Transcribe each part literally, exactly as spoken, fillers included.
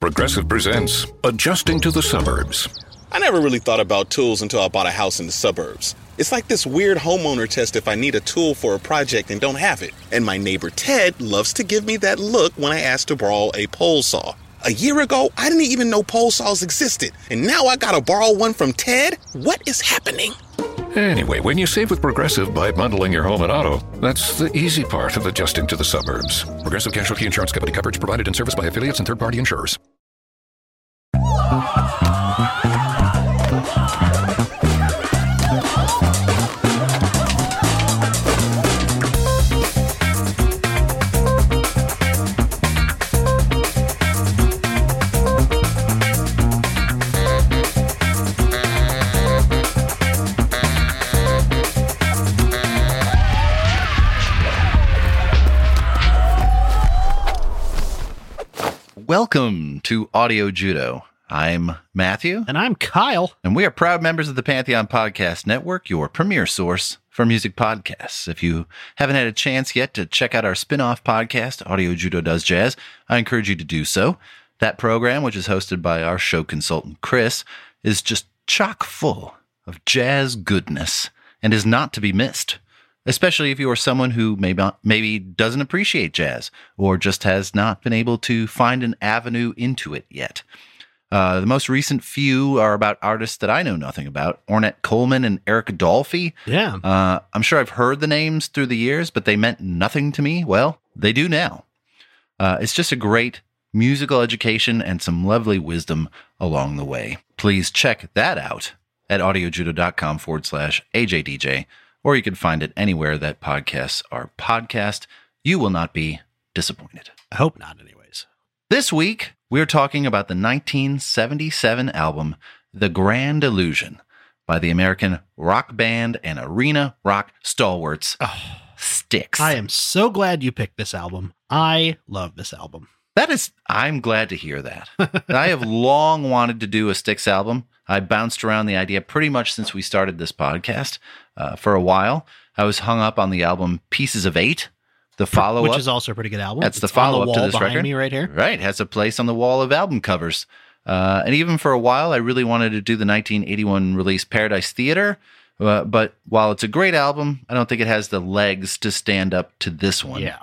Progressive presents Adjusting to the Suburbs. I never really thought about tools until I bought a house in the suburbs. It's like this weird homeowner test if I need a tool for a project and don't have it. And my neighbor Ted loves to give me that look when I ask to borrow a pole saw. A year ago, I didn't even know pole saws existed. And now I gotta borrow one from Ted? What is happening? Anyway, when you save with Progressive by bundling your home and auto, that's the easy part of adjusting to the suburbs. Progressive Casualty Insurance Company coverage provided and serviced by affiliates and third-party insurers. Welcome to Audio Judo. I'm Matthew. And I'm Kyle. And we are proud members of the Pantheon Podcast Network, your premier source for music podcasts. If you haven't had a chance yet to check out our spin-off podcast, Audio Judo Does Jazz, I encourage you to do so. That program, which is hosted by our show consultant, Chris, is just chock full of jazz goodness and is not to be missed, especially if you are someone who maybe, maybe doesn't appreciate jazz or just has not been able to find an avenue into it yet. Uh, the most recent few are about artists that I know nothing about, Ornette Coleman and Eric Dolphy. Yeah. Uh, I'm sure I've heard the names through the years, but they meant nothing to me. Well, they do now. Uh, it's just a great musical education and some lovely wisdom along the way. Please check that out at audiojudo.com forward slash AJDJ. Or you can find it anywhere that podcasts are podcast. You will not be disappointed. I hope not, anyways. This week, we're talking about the nineteen seventy-seven album, The Grand Illusion, by the American rock band and arena rock stalwarts, oh, Styx. I am so glad you picked this album. I love this album. That is, I'm glad to hear that. I have long wanted to do a Styx album. I bounced around the idea pretty much since we started this podcast. Uh, for a while, I was hung up on the album Pieces of Eight, the follow-up. Which is also a pretty good album. That's the follow-up to this record. Behind me right here. Right, has a place on the wall of album covers. Uh, and even for a while, I really wanted to do the nineteen eighty-one release Paradise Theater. Uh, but while it's a great album, I don't think it has the legs to stand up to this one. Yeah.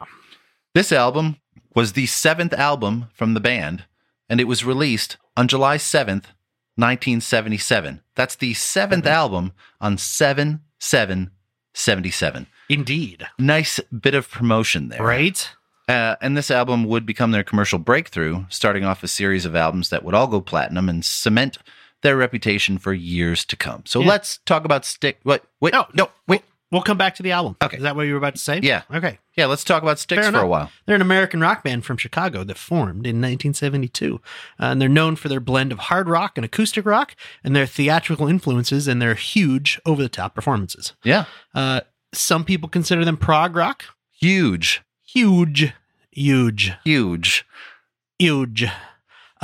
This album was the seventh album from the band, and it was released on July seventh, nineteen seventy-seven. That's the seventh mm-hmm. album on seven. Seven seventy-seven. Indeed. Nice bit of promotion there. Right? Uh, and this album would become their commercial breakthrough, starting off a series of albums that would all go platinum and cement their reputation for years to come. So yeah. Let's talk about Styx. What? Wait, oh, no, wait. We'll come back to the album. Okay. Is that what you were about to say? Yeah. Okay. Yeah, let's talk about Styx for a while. They're an American rock band from Chicago that formed in nineteen seventy-two. Uh, and they're known for their blend of hard rock and acoustic rock and their theatrical influences and their huge over-the-top performances. Yeah. Uh, some people consider them prog rock. Huge. Huge. Huge. Huge. Huge.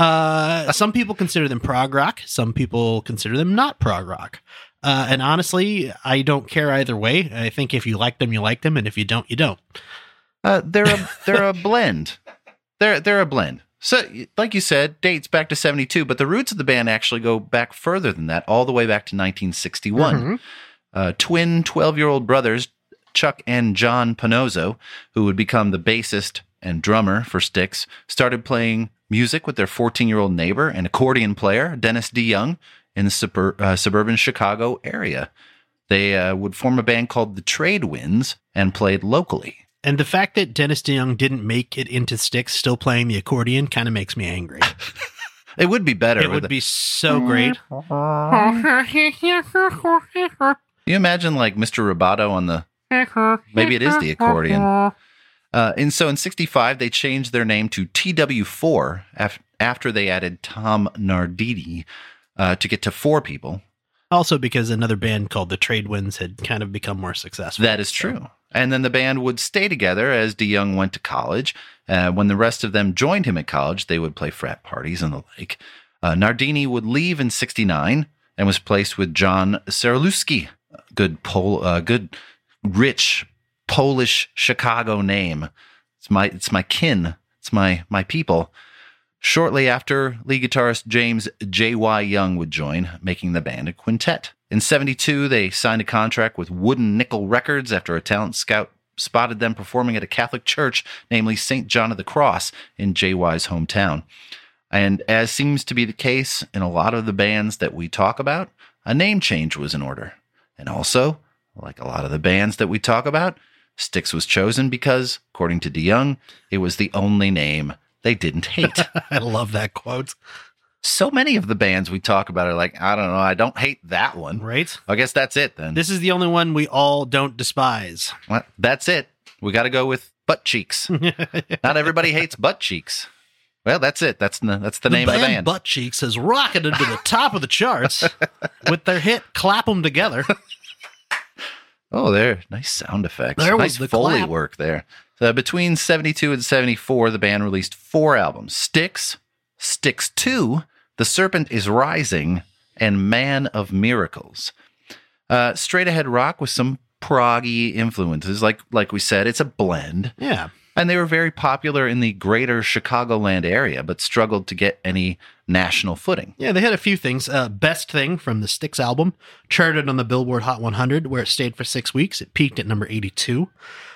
Uh, some people consider them prog rock. Some people consider them not prog rock. Uh, and honestly, I don't care either way. I think if you like them, you like them, and if you don't, you don't. Uh, they're a, they're a blend. They're they're a blend. So, like you said, dates back to seventy-two, but the roots of the band actually go back further than that, all the way back to nineteen sixty-one. Mm-hmm. Uh, twin twelve-year-old brothers, Chuck and John Panozzo, who would become the bassist and drummer for Styx, started playing music with their fourteen-year-old neighbor and accordion player, Dennis DeYoung, in the super, uh, suburban Chicago area. They uh, would form a band called The Trade Winds and played locally. And the fact that Dennis DeYoung didn't make it into Styx, still playing the accordion, kind of makes me angry. It would be better. It would it. be so great. You imagine like Mister Roboto on the, maybe it is the accordion. Uh, and so in sixty-five, they changed their name to T W four af- after they added Tom Nardini uh, to get to four people. Also because another band called The Trade Winds had kind of become more successful. That is so. true. And then the band would stay together as DeYoung went to college. Uh, when the rest of them joined him at college, they would play frat parties and the like. Uh, Nardini would leave in sixty-nine and was placed with John Saralewski. Good, Pol- uh, good, rich Polish Chicago name. It's my, it's my kin. It's my, my people. Shortly after, lead guitarist James J Y. Young would join, making the band a quintet. In seventy-two, they signed a contract with Wooden Nickel Records after a talent scout spotted them performing at a Catholic church, namely Saint John of the Cross, in J Y's hometown. And as seems to be the case in a lot of the bands that we talk about, a name change was in order. And also, like a lot of the bands that we talk about, Styx was chosen because, according to DeYoung, it was the only name they didn't hate. I love that quote. So many of the bands we talk about are like, I don't know, I don't hate that one. Right. I guess that's it then. This is the only one we all don't despise. Well, that's it. We got to go with Butt Cheeks. Not everybody hates Butt Cheeks. Well, that's it. That's the, that's the, the name of the band. Butt Cheeks has rocketed to the top of the charts with their hit Clap 'Em Together. Oh, there. Nice sound effects. There nice was the Foley clap. work there. So between seventy-two and seventy-four, the band released four albums. Styx, Styx two, The Serpent is Rising, and Man of Miracles. Uh, straight ahead rock with some proggy influences. Like like we said, it's a blend. Yeah. And they were very popular in the greater Chicagoland area, but struggled to get any national footing. Yeah, they had a few things. Uh, Best Thing from the Styx album, charted on the Billboard Hot one hundred, where it stayed for six weeks. It peaked at number eighty-two.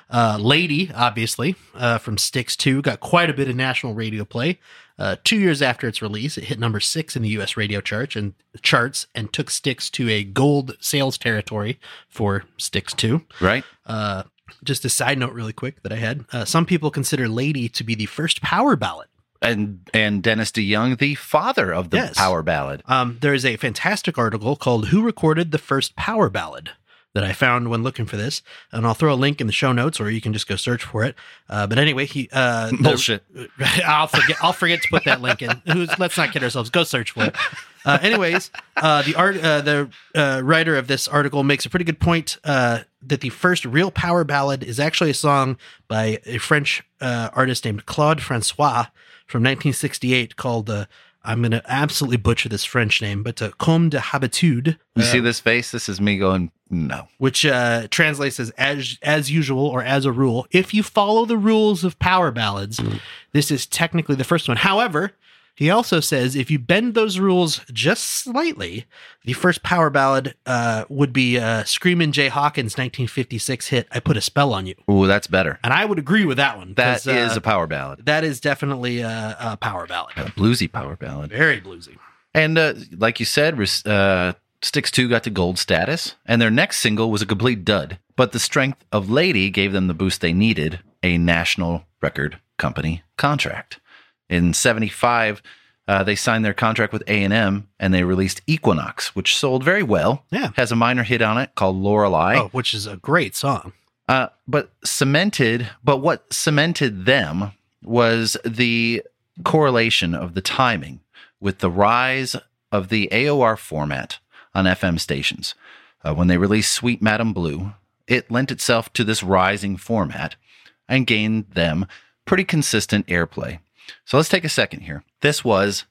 Uh, Lady, obviously, uh, from Styx two, got quite a bit of national radio play. Uh, two years after its release, it hit number six in the U S radio chart and charts and took Styx to a gold sales territory for Styx two. Right. Uh, just a side note really quick that I had. Uh, some people consider Lady to be the first power ballad. And and Dennis DeYoung, the father of the yes. power ballad. Um, there is a fantastic article called Who Recorded the First Power Ballad that I found when looking for this, and I'll throw a link in the show notes, or you can just go search for it. Uh, but anyway, he uh, bullshit. The, I'll forget. I'll forget to put that link in. Who's, let's not kid ourselves. Go search for it. Uh, anyways, uh, the art, uh, the uh, writer of this article makes a pretty good point uh, that the first real power ballad is actually a song by a French uh, artist named Claude François from nineteen sixty-eight called the. Uh, I'm going to absolutely butcher this French name, but uh, Comme d'habitude. You uh, see this face? This is me going, no. Which uh, translates as, as as usual or as a rule. If you follow the rules of power ballads, this is technically the first one. However, he also says if you bend those rules just slightly, the first power ballad uh, would be uh, Screamin' Jay Hawkins' nineteen fifty-six hit, I Put a Spell on You. Ooh, that's better. And I would agree with that one. That is uh, a power ballad. That is definitely a, a power ballad. A bluesy power ballad. Very bluesy. And uh, like you said, uh, Styx two got to gold status, and their next single was a complete dud. But the strength of Lady gave them the boost they needed, a national record company contract. In seventy-five, uh, they signed their contract with A and M, and they released Equinox, which sold very well. Yeah. Has a minor hit on it called Lorelei. Oh, which is a great song. Uh, but cemented, but what cemented them was the correlation of the timing with the rise of the A O R format on F M stations. Uh, when they released Sweet Madam Blue, it lent itself to this rising format and gained them pretty consistent airplay. So let's take a second here. This was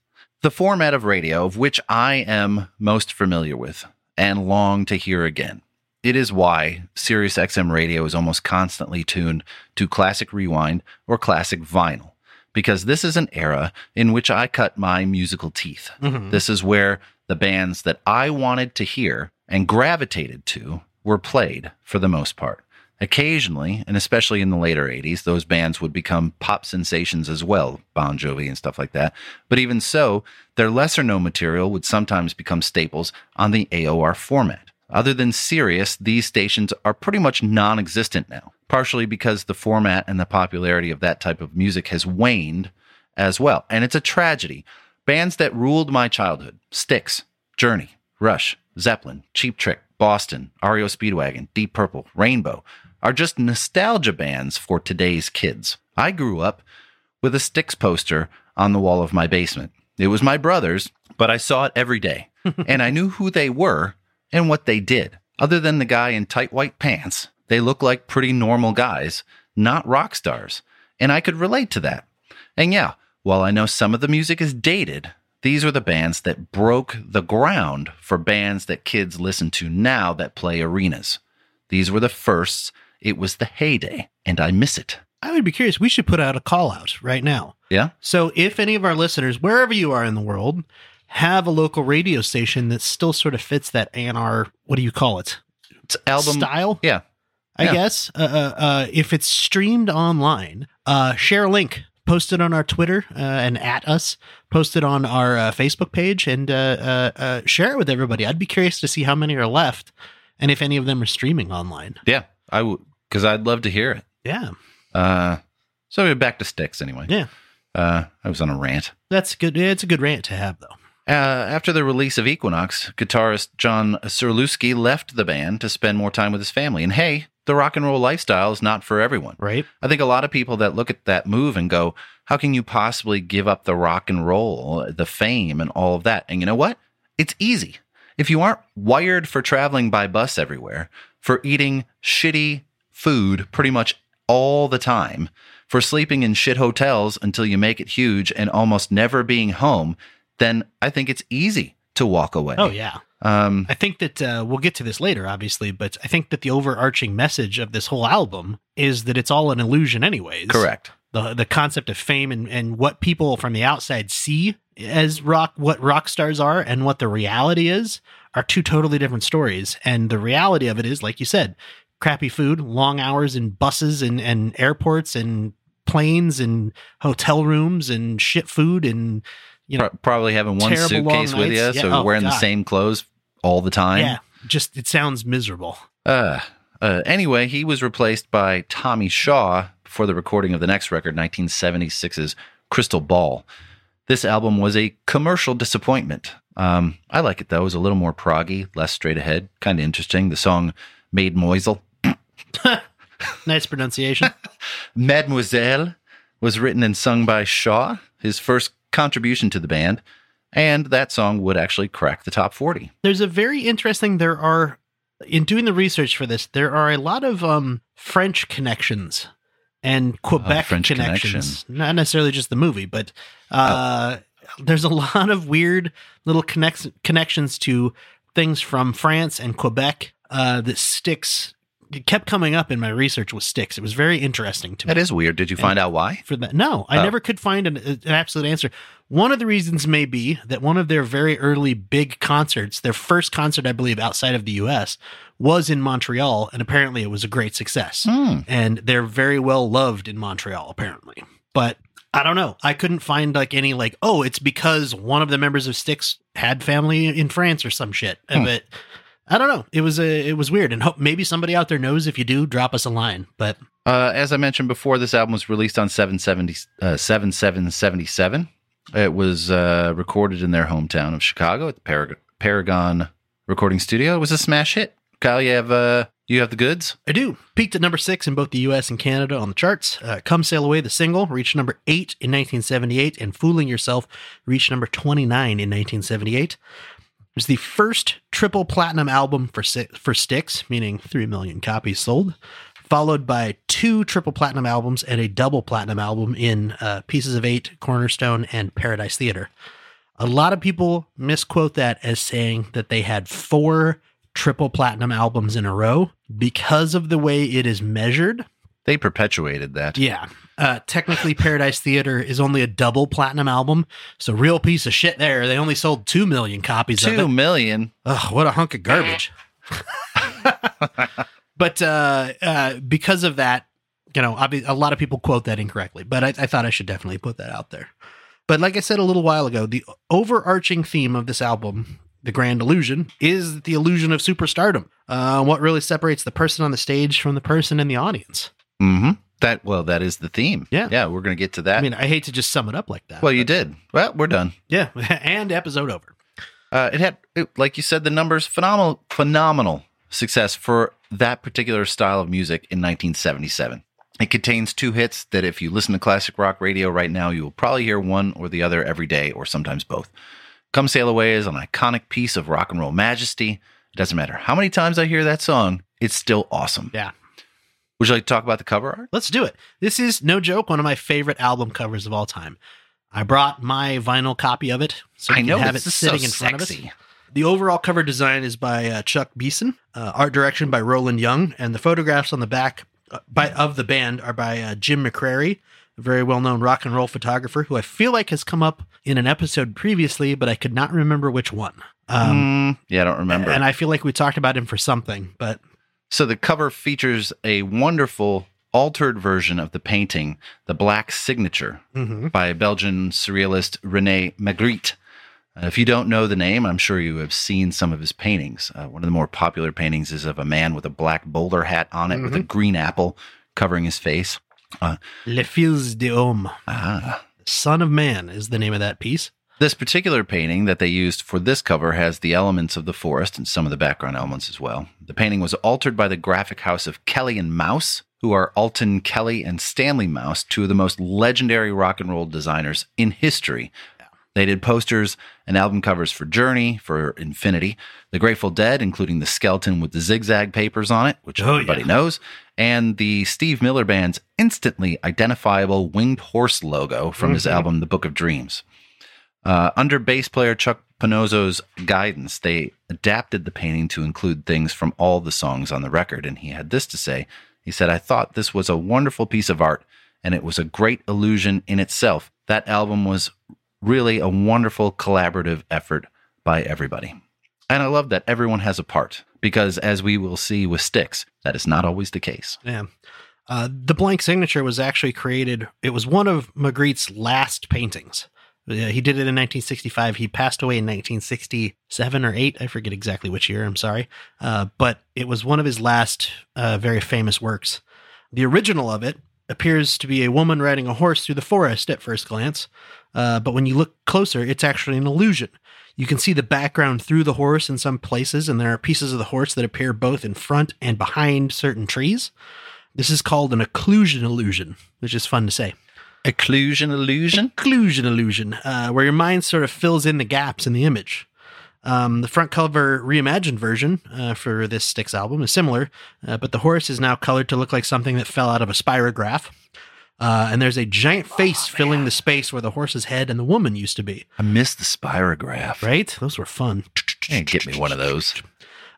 the format of radio of which I am most familiar with and long to hear again. It is why SiriusXM radio is almost constantly tuned to classic rewind or classic vinyl, because this is an era in which I cut my musical teeth. Mm-hmm. This is where the bands that I wanted to hear and gravitated to were played for the most part. Occasionally, and especially in the later eighties, those bands would become pop sensations as well, Bon Jovi and stuff like that. But even so, their lesser-known material would sometimes become staples on the A O R format. Other than Sirius, these stations are pretty much non-existent now, partially because the format and the popularity of that type of music has waned as well. And it's a tragedy. Bands that ruled my childhood, Styx, Journey, Rush, Zeppelin, Cheap Trick, Boston, R E O Speedwagon, Deep Purple, Rainbow, are just nostalgia bands for today's kids. I grew up with a Styx poster on the wall of my basement. It was my brother's, but I saw it every day. And I knew who they were and what they did. Other than the guy in tight white pants, they look like pretty normal guys, not rock stars. And I could relate to that. And yeah, while I know some of the music is dated, these were the bands that broke the ground for bands that kids listen to now that play arenas. These were the firsts. It was the heyday, and I miss it. I would be curious. We should put out a call out right now. Yeah. So if any of our listeners, wherever you are in the world, have a local radio station that still sort of fits that A and R, what do you call it? It's album style? Yeah. I yeah. guess. Uh, uh, uh, if it's streamed online, uh, share a link. Post it on our Twitter uh, and at us. Post it on our uh, Facebook page and uh, uh, uh, share it with everybody. I'd be curious to see how many are left and if any of them are streaming online. Yeah. I would, because I'd love to hear it. Yeah. Uh, so we're back to Styx anyway. Yeah. Uh, I was on a rant. That's good. It's a good rant to have, though. Uh, after the release of Equinox, guitarist John Saralewski left the band to spend more time with his family. And hey, the rock and roll lifestyle is not for everyone. Right. I think a lot of people that look at that move and go, how can you possibly give up the rock and roll, the fame and all of that? And you know what? It's easy. If you aren't wired for traveling by bus everywhere, for eating shitty food pretty much all the time, for sleeping in shit hotels until you make it huge and almost never being home, then I think it's easy to walk away. Oh, yeah. Um, I think that uh, we'll get to this later, obviously, but I think that the overarching message of this whole album is that it's all an illusion anyways. Correct. The the concept of fame and, and what people from the outside see as rock, what rock stars are and what the reality is, are two totally different stories. And the reality of it is, like you said, crappy food, long hours in buses and, and airports and planes and hotel rooms and shit food and, you know, probably having one suitcase with you. Yeah. So oh, wearing God. the same clothes all the time. Yeah. Just, it sounds miserable. Uh, uh, anyway, he was replaced by Tommy Shaw before the recording of the next record, nineteen seventy-six's Crystal Ball. This album was a commercial disappointment. Um, I like it, though. It was a little more proggy, less straight ahead. Kind of interesting. The song Mademoiselle. Nice pronunciation. Mademoiselle was written and sung by Shaw, his first contribution to the band. And that song would actually crack the top forty. There's a very interesting, there are, in doing the research for this, there are a lot of um, French connections and Quebec oh, French connections. Connection. Not necessarily just the movie, but uh, oh. there's a lot of weird little connect- connections to things from France and Quebec. Uh, that Styx, it kept coming up in my research with Styx. It was very interesting to me. That is weird. Did you find and out why? For that, no, I oh. never could find an, an absolute answer. One of the reasons may be that one of their very early big concerts, their first concert, I believe, outside of the U S, was in Montreal, and apparently it was a great success. Mm. And they're very well loved in Montreal, apparently. But I don't know. I couldn't find like any like, oh, it's because one of the members of Styx had family in France or some shit. Hmm. But I don't know. It was a, it was weird, and hope maybe somebody out there knows. If you do, drop us a line. But uh, as I mentioned before, this album was released on seven seventy-seven. It was uh, recorded in their hometown of Chicago at the Parag- Paragon Recording Studio. It was a smash hit. Kyle, you have uh, you have the goods? I do. Peaked at number six in both the U S and Canada on the charts. Uh, Come Sail Away, the single, reached number eight in nineteen seventy-eight, and Fooling Yourself reached number twenty-nine in nineteen seventy-eight. It was the first triple platinum album for for Styx, meaning three million copies sold, followed by two triple platinum albums and a double platinum album in uh, Pieces of Eight, Cornerstone, and Paradise Theater. A lot of people misquote that as saying that they had four triple platinum albums in a row. Because of the way it is measured, they perpetuated that. Yeah. Uh, technically, Paradise Theater is only a double platinum album. So real piece of shit there. They only sold two million copies two of it. Two million? Ugh, what a hunk of garbage. But uh, uh, because of that, you know, obvi- a lot of people quote that incorrectly. But I, I thought I should definitely put that out there. But like I said a little while ago, the overarching theme of this album, The Grand Illusion, is the illusion of superstardom. Uh, what really separates the person on the stage from the person in the audience. Mm-hmm. That, well, that is the theme. Yeah. Yeah, we're going to get to that. I mean, I hate to just sum it up like that. Well, you did. Well, we're done. Yeah, and episode over. Uh, it had, it, like you said, the numbers, phenomenal, phenomenal success for that particular style of music in nineteen seventy-seven. It contains two hits that if you listen to classic rock radio right now, you will probably hear one or the other every day, or sometimes both. Come Sail Away is an iconic piece of rock and roll majesty. It doesn't matter how many times I hear that song, it's still awesome. Yeah. Would you like to talk about the cover art? Let's do it. This is, no joke, one of my favorite album covers of all time. I brought my vinyl copy of it, so you I know, can have it sitting so in front sexy. Of us. The overall cover design is by uh, Chuck Beeson, uh, art direction by Roland Young, and the photographs on the back By of the band are by uh, Jim McCrary, a very well-known rock and roll photographer who I feel like has come up in an episode previously, but I could not remember which one. Um, mm, yeah, I don't remember. And I feel like we talked about him for something, but so the cover features a wonderful altered version of the painting, The Black Signature, mm-hmm. by Belgian surrealist René Magritte. Uh, if you don't know the name, I'm sure you have seen some of his paintings. Uh, one of the more popular paintings is of a man with a black bowler hat on it, mm-hmm. with a green apple covering his face. Uh, Le Fils de Homme. Ah. Son of Man is the name of that piece. This particular painting that they used for this cover has the elements of the forest and some of the background elements as well. The painting was altered by the graphic house of Kelly and Mouse, who are Alton Kelly and Stanley Mouse, two of the most legendary rock and roll designers in history. They did posters and album covers for Journey, for Infinity, The Grateful Dead, including the skeleton with the zigzag papers on it, which oh, everybody yeah. knows, and the Steve Miller Band's instantly identifiable winged horse logo from mm-hmm. his album, The Book of Dreams. Uh, under bass player Chuck Panozzo's guidance, they adapted the painting to include things from all the songs on the record, and he had this to say. He said, "I thought this was a wonderful piece of art, and it was a great illusion in itself. That album was really a wonderful collaborative effort by everybody." And I love that everyone has a part, because as we will see with Styx, that is not always the case. Yeah. Uh, the Blank Signature was actually created. It was one of Magritte's last paintings. Uh, he did it in nineteen sixty-five. He passed away in nineteen sixty-seven or eight. I forget exactly which year. I'm sorry. Uh, but it was one of his last uh, very famous works. The original of it appears to be a woman riding a horse through the forest at first glance. Uh, but when you look closer, it's actually an illusion. You can see the background through the horse in some places, and there are pieces of the horse that appear both in front and behind certain trees. This is called an occlusion illusion, which is fun to say. Occlusion illusion? Occlusion illusion, uh, where your mind sort of fills in the gaps in the image. Um, the front cover reimagined version uh, for this Styx album is similar, uh, but the horse is now colored to look like something that fell out of a spirograph. Uh, and there's a giant face oh, filling the space where the horse's head and the woman used to be. I miss the spirograph. Right? Those were fun. Hey, get me one of those.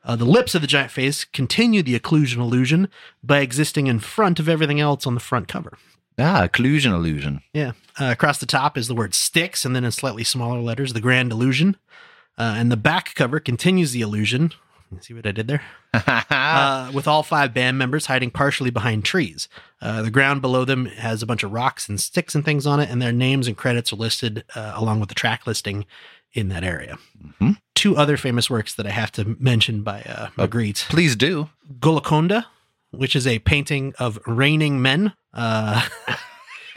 Uh, the lips of the giant face continue the occlusion illusion by existing in front of everything else on the front cover. Ah, occlusion illusion. Yeah. Uh, across the top is the word Styx, and then in slightly smaller letters, The Grand Illusion. Uh, and the back cover continues the illusion. See what I did there? uh, with all five band members hiding partially behind trees. Uh, the ground below them has a bunch of rocks and sticks and things on it, and their names and credits are listed uh, along with the track listing in that area. Mm-hmm. Two other famous works that I have to mention by uh, Magritte. Oh, please do. Golconda, which is a painting of reigning men. Uh,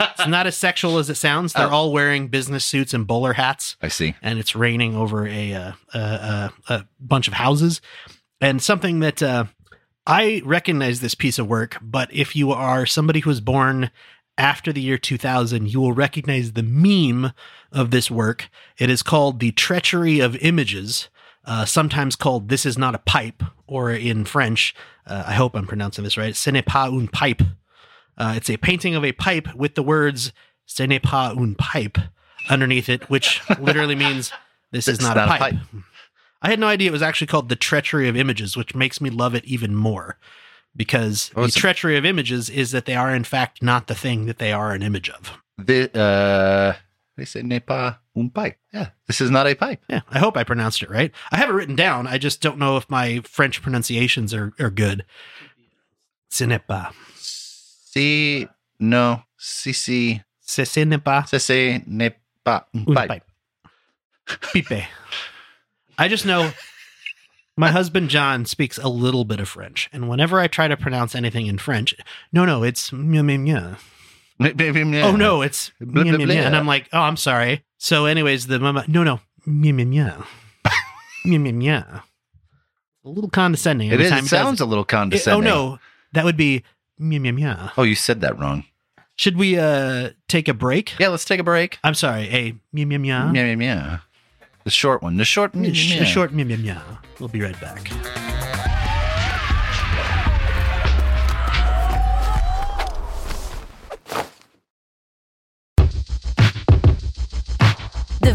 it's not as sexual as it sounds. They're oh. all wearing business suits and bowler hats. I see. And it's raining over a, uh, uh, uh, a bunch of houses. And something that uh, I recognize this piece of work, but if you are somebody who was born after the year two thousand, you will recognize the meme of this work. It is called The Treachery of Images, uh, sometimes called This Is Not a Pipe, or in French, uh, I hope I'm pronouncing this right, Ce n'est pas une pipe. Uh, it's a painting of a pipe with the words, Ce n'est pas une pipe, underneath it, which literally means this is not, not a, pipe. a pipe. I had no idea it was actually called The Treachery of Images, which makes me love it even more, because oh, the treachery of images is that they are, in fact, not the thing that they are an image of. The, uh, they say n'est pas un pipe. Yeah, this is not a pipe. Yeah, I hope I pronounced it right. I have it written down. I just don't know if my French pronunciations are, are good. Ce n'est pas. Si, no, si, si. Ce, ce n'est pas. Ce, ce n'est pas un pipe. Un pipe. Pipe. I just know my husband, John, speaks a little bit of French. And whenever I try to pronounce anything in French, no, no, it's mia, mia, mia. Oh, no, it's mia, mia, mia. And I'm like, oh, I'm sorry. So anyways, the mama, no, no, mia, mia, mia. Mia, mia, mia. A little condescending. It is. It sounds a little condescending. Oh, no, that would be mia, mia, mia. Oh, you said that wrong. Should we uh, take a break? Yeah, let's take a break. I'm sorry. Hey, mia, mia, mia. Mia, mia, mia. The short one. The short meow. The short meow, meow, meow. We'll be right back. The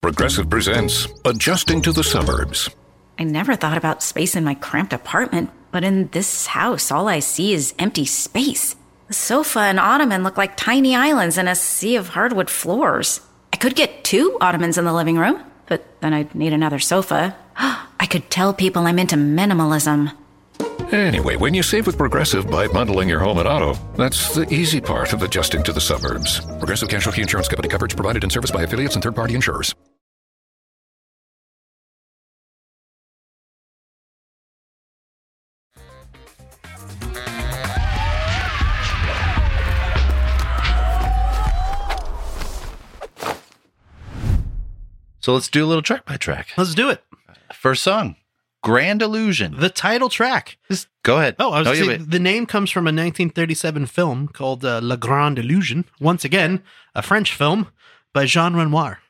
Progressive presents Adjusting to the Suburbs. I never thought about space in my cramped apartment, but in this house, all I see is empty space. The sofa and ottoman look like tiny islands in a sea of hardwood floors. I could get two ottomans in the living room, but then I'd need another sofa. I could tell people I'm into minimalism. Anyway, when you save with Progressive by bundling your home and auto, that's the easy part of adjusting to the suburbs. Progressive Casualty Insurance Company coverage provided in service by affiliates and third-party insurers. So let's do a little track by track. Let's do it. First song, Grand Illusion. The title track. Just go ahead. Oh, I was no, saying the name comes from a nineteen thirty-seven film called uh, La Grande Illusion. Once again, a French film by Jean Renoir,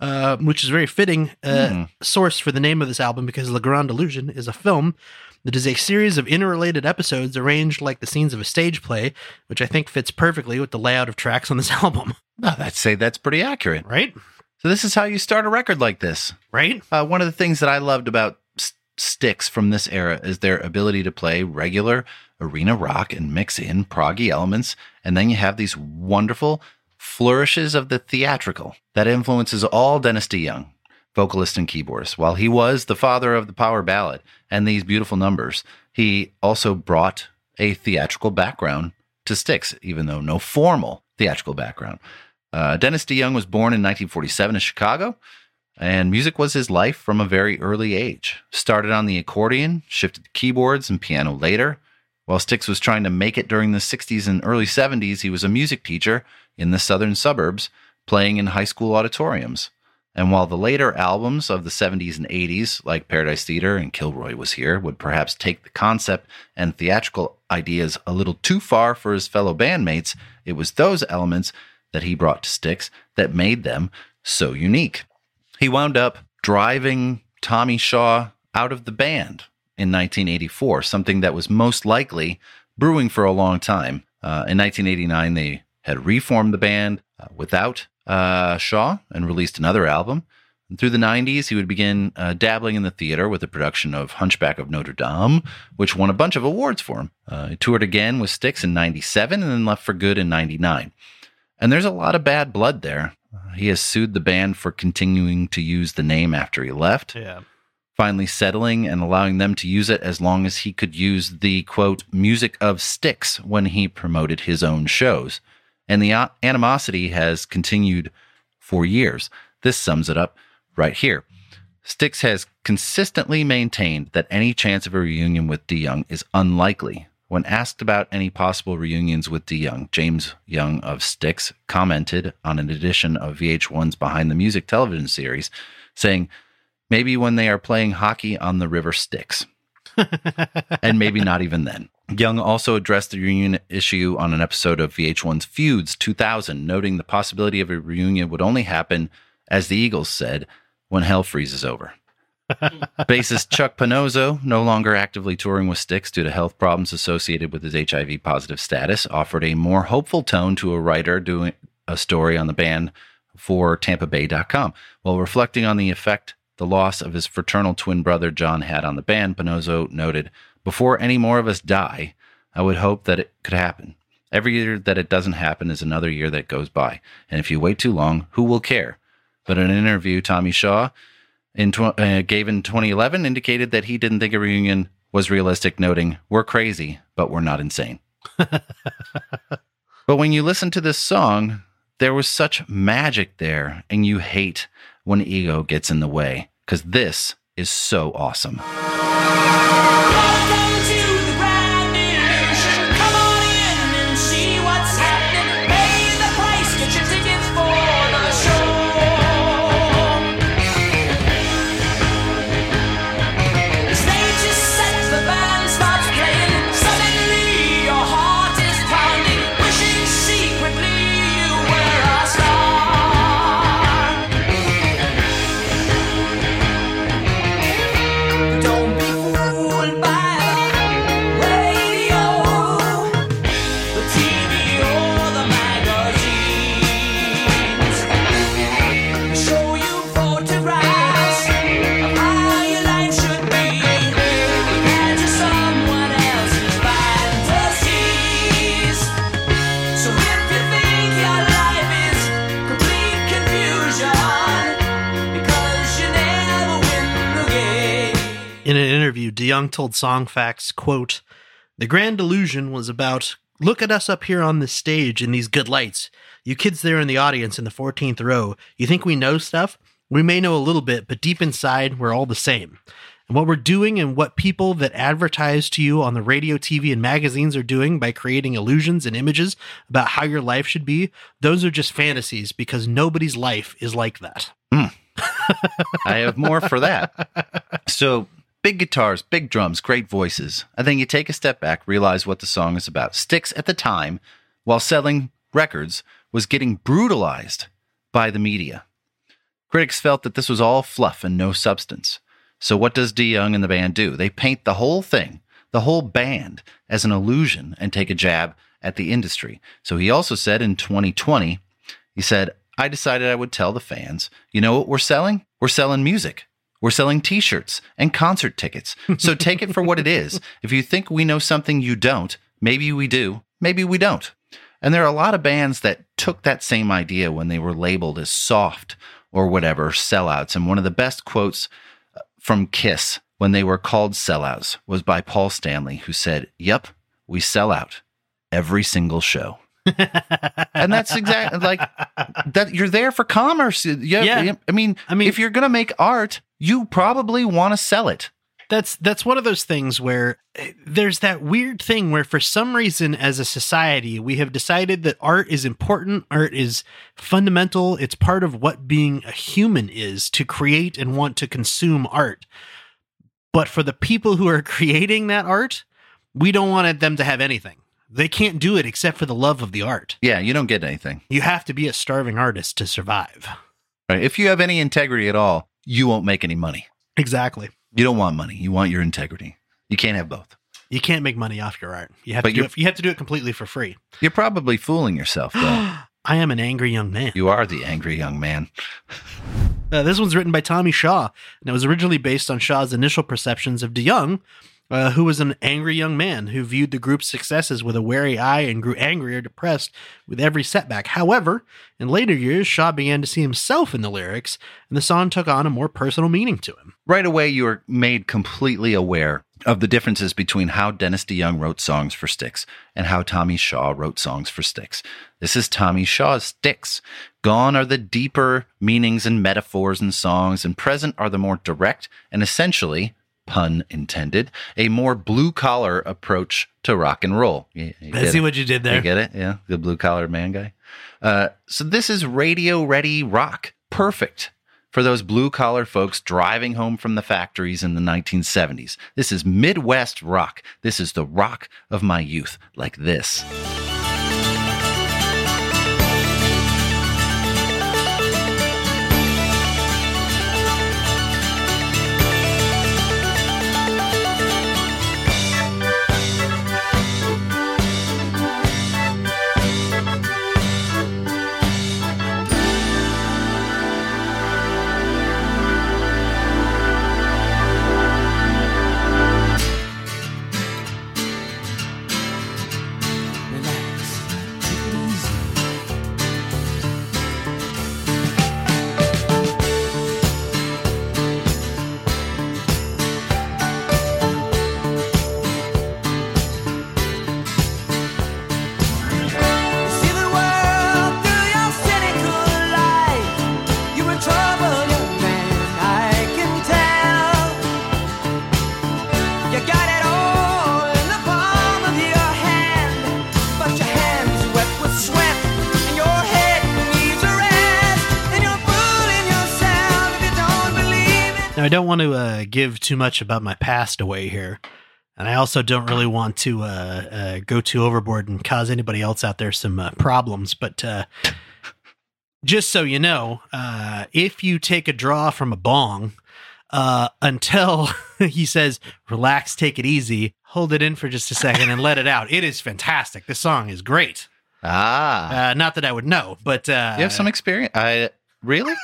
uh, which is very fitting uh, mm. source for the name of this album, because La Grande Illusion is a film that is a series of interrelated episodes arranged like the scenes of a stage play, which I think fits perfectly with the layout of tracks on this album. Oh, I'd say that's pretty accurate. Right? So this is how you start a record like this, right? Uh, one of the things that I loved about S- Styx from this era is their ability to play regular arena rock and mix in proggy elements. And then you have these wonderful flourishes of the theatrical that influences all Dennis DeYoung, vocalist and keyboardist. While he was the father of the power ballad and these beautiful numbers, he also brought a theatrical background to Styx, even though no formal theatrical background. Uh, Dennis DeYoung was born in nineteen forty-seven in Chicago, and music was his life from a very early age. Started on the accordion, shifted to keyboards and piano later. While Styx was trying to make it during the sixties and early seventies, he was a music teacher in the southern suburbs, playing in high school auditoriums. And while the later albums of the seventies and eighties, like Paradise Theater and Kilroy Was Here, would perhaps take the concept and theatrical ideas a little too far for his fellow bandmates, it was those elements that he brought to Styx that made them so unique. He wound up driving Tommy Shaw out of the band in nineteen eighty-four, something that was most likely brewing for a long time. Uh, in nineteen eighty-nine, they had reformed the band uh, without uh, Shaw and released another album. And through the nineties, he would begin uh, dabbling in the theater with the production of Hunchback of Notre Dame, which won a bunch of awards for him. Uh, he toured again with Styx in ninety-seven and then left for good in ninety-nine. And there's a lot of bad blood there, Uh, he has sued the band for continuing to use the name after he left. Yeah. Finally settling and allowing them to use it as long as he could use the, quote, music of Styx when he promoted his own shows. And the animosity has continued for years. This sums it up right here. Styx has consistently maintained that any chance of a reunion with DeYoung is unlikely. When asked about any possible reunions with DeYoung, James Young of Styx commented on an edition of V H one's Behind the Music television series, saying, "Maybe when they are playing hockey on the river Styx." And maybe not even then. Young also addressed the reunion issue on an episode of V H one's Feuds two thousand, noting the possibility of a reunion would only happen, as the Eagles said, when hell freezes over. Bassist Chuck Panozzo, no longer actively touring with Styx due to health problems associated with his H I V-positive status, offered a more hopeful tone to a writer doing a story on the band for Tampa Bay dot com. While reflecting on the effect the loss of his fraternal twin brother John had on the band, Panozzo noted, "Before any more of us die, I would hope that it could happen. Every year that it doesn't happen is another year that goes by. And if you wait too long, who will care?" But in an interview, Tommy Shaw in tw- uh, gave in twenty eleven indicated that he didn't think a reunion was realistic, noting, "We're crazy, but we're not insane." But when you listen to this song, there was such magic there, and you hate when ego gets in the way, because this is so awesome. In an interview, DeYoung told Songfacts, quote, "The Grand Illusion was about, look at us up here on this stage in these good lights. You kids there in the audience in the fourteenth row, you think we know stuff? We may know a little bit, but deep inside, we're all the same. And what we're doing and what people that advertise to you on the radio, T V, and magazines are doing by creating illusions and images about how your life should be, those are just fantasies because nobody's life is like that." Mm. I have more for that. So... big guitars, big drums, great voices. I think you take a step back, realize what the song is about. Styx at the time, while selling records, was getting brutalized by the media. Critics felt that this was all fluff and no substance. So what does DeYoung and the band do? They paint the whole thing, the whole band, as an illusion and take a jab at the industry. So he also said in twenty twenty, he said, "I decided I would tell the fans, you know what we're selling? We're selling music. We're selling t-shirts and concert tickets. So take it for what it is. If you think we know something you don't, maybe we do, maybe we don't." And there are a lot of bands that took that same idea when they were labeled as soft or whatever, sellouts. And one of the best quotes from Kiss when they were called sellouts was by Paul Stanley, who said, "Yep, we sell out every single show." And that's exactly like that. You're there for commerce. Yeah, yeah. I mean, I mean, if you're going to make art, you probably want to sell it. That's that's one of those things where there's that weird thing where for some reason as a society, we have decided that art is important. Art is fundamental. It's part of what being a human is, to create and want to consume art. But for the people who are creating that art, we don't want them to have anything. They can't do it except for the love of the art. Yeah, you don't get anything. You have to be a starving artist to survive. Right. If you have any integrity at all, you won't make any money. Exactly. You don't want money. You want your integrity. You can't have both. You can't make money off your art. You have, to do, it, you have to do it completely for free. You're probably fooling yourself, though. I am an angry young man. You are the angry young man. uh, this one's written by Tommy Shaw, and it was originally based on Shaw's initial perceptions of DeYoung, uh, who was an angry young man who viewed the group's successes with a wary eye and grew angrier, depressed with every setback. However, in later years, Shaw began to see himself in the lyrics, and the song took on a more personal meaning to him. Right away, you were made completely aware of the differences between how Dennis DeYoung wrote songs for Styx and how Tommy Shaw wrote songs for Styx. This is Tommy Shaw's Styx. Gone are the deeper meanings and metaphors in songs, and present are the more direct and essentially, pun intended, a more blue-collar approach to rock and roll. You, you I see it. What you did there. You get it? Yeah, the blue-collar man guy. Uh, so this is radio-ready rock. Perfect for those blue-collar folks driving home from the factories in the nineteen seventies. This is Midwest rock. This is the rock of my youth, like this. I don't want to uh, give too much about my past away here, and I also don't really want to uh, uh, go too overboard and cause anybody else out there some uh, problems, but uh, just so you know, uh, if you take a draw from a bong uh, until he says, relax, take it easy, hold it in for just a second and let it out. It is fantastic. This song is great. Ah, uh, not that I would know, but uh, you have some experience. I really?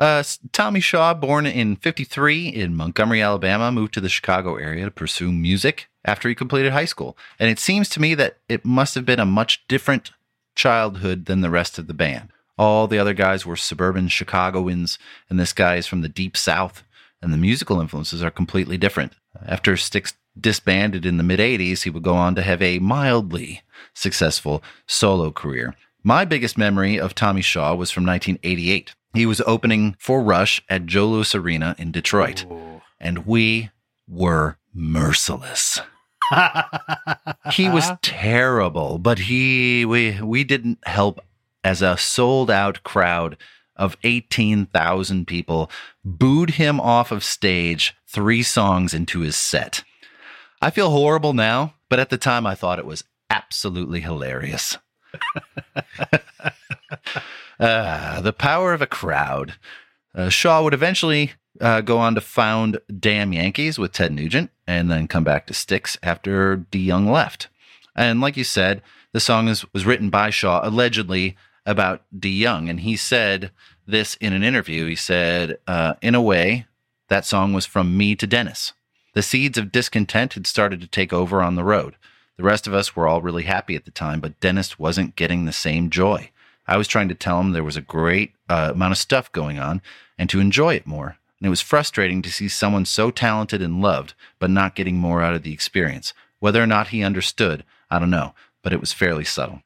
Uh, Tommy Shaw, born in fifty-three in Montgomery, Alabama, moved to the Chicago area to pursue music after he completed high school. And it seems to me that it must have been a much different childhood than the rest of the band. All the other guys were suburban Chicagoans, and this guy is from the Deep South, and the musical influences are completely different. After Styx disbanded in the mid-eighties, he would go on to have a mildly successful solo career. My biggest memory of Tommy Shaw was from nineteen eighty-eight. He was opening for Rush at Joe Louis Arena in Detroit. Ooh. And we were merciless. He was terrible, but he we we didn't help as a sold-out crowd of eighteen thousand people booed him off of stage three songs into his set. I feel horrible now, but at the time I thought it was absolutely hilarious. Uh, the power of a crowd. Uh, Shaw would eventually uh, go on to found Damn Yankees with Ted Nugent and then come back to Styx after DeYoung left. And like you said, the song is, was written by Shaw allegedly about DeYoung. And he said this in an interview. He said, uh, in a way, that song was from me to Dennis. The seeds of discontent had started to take over on the road. The rest of us were all really happy at the time, but Dennis wasn't getting the same joy. I was trying to tell him there was a great uh, amount of stuff going on and to enjoy it more. And it was frustrating to see someone so talented and loved, but not getting more out of the experience. Whether or not he understood, I don't know, but it was fairly subtle.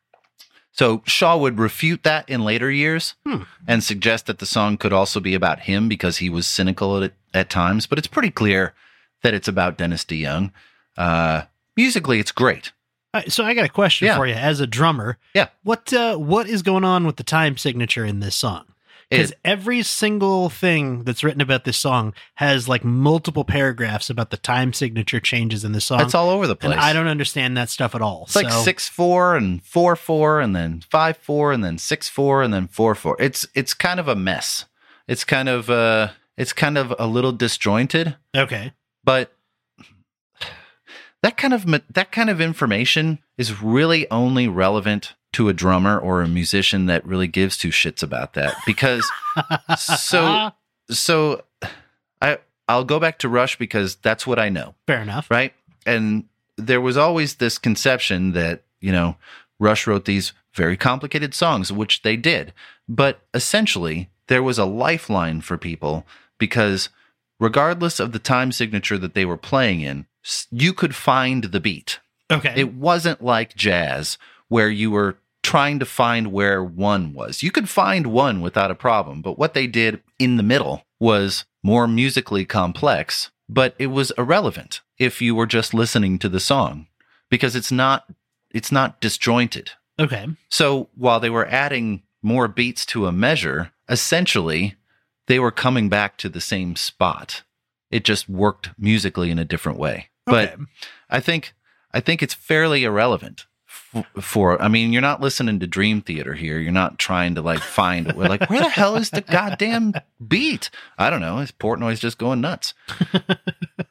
So Shaw would refute that in later years hmm. and suggest that the song could also be about him because he was cynical at, at times, but it's pretty clear that it's about Dennis DeYoung. Uh, musically, it's great. So I got a question yeah. for you as a drummer. Yeah. What uh, what is going on with the time signature in this song? Because every single thing that's written about this song has like multiple paragraphs about the time signature changes in the song. It's all over the place. And I don't understand that stuff at all. It's so. Like six four and four four and then five four and then six four and then four four. It's it's kind of a mess. It's kind of uh it's kind of a little disjointed. Okay. But That kind of that kind of information is really only relevant to a drummer or a musician that really gives two shits about that. Because so so I I'll go back to Rush because that's what I know. Fair enough. Right? And there was always this conception that, you know, Rush wrote these very complicated songs, which they did. But essentially, there was a lifeline for people because regardless of the time signature that they were playing in, you could find the beat. Okay. It wasn't like jazz where you were trying to find where one was. You could find one without a problem, but what they did in the middle was more musically complex, but it was irrelevant if you were just listening to the song because it's not it's not disjointed. Okay. So while they were adding more beats to a measure, essentially they were coming back to the same spot. It just worked musically in a different way. Okay. But I think I think it's fairly irrelevant. For I mean, you're not listening to Dream Theater here. You're not trying to like find we're like where the hell is the goddamn beat? I don't know. It's Portnoy's just going nuts,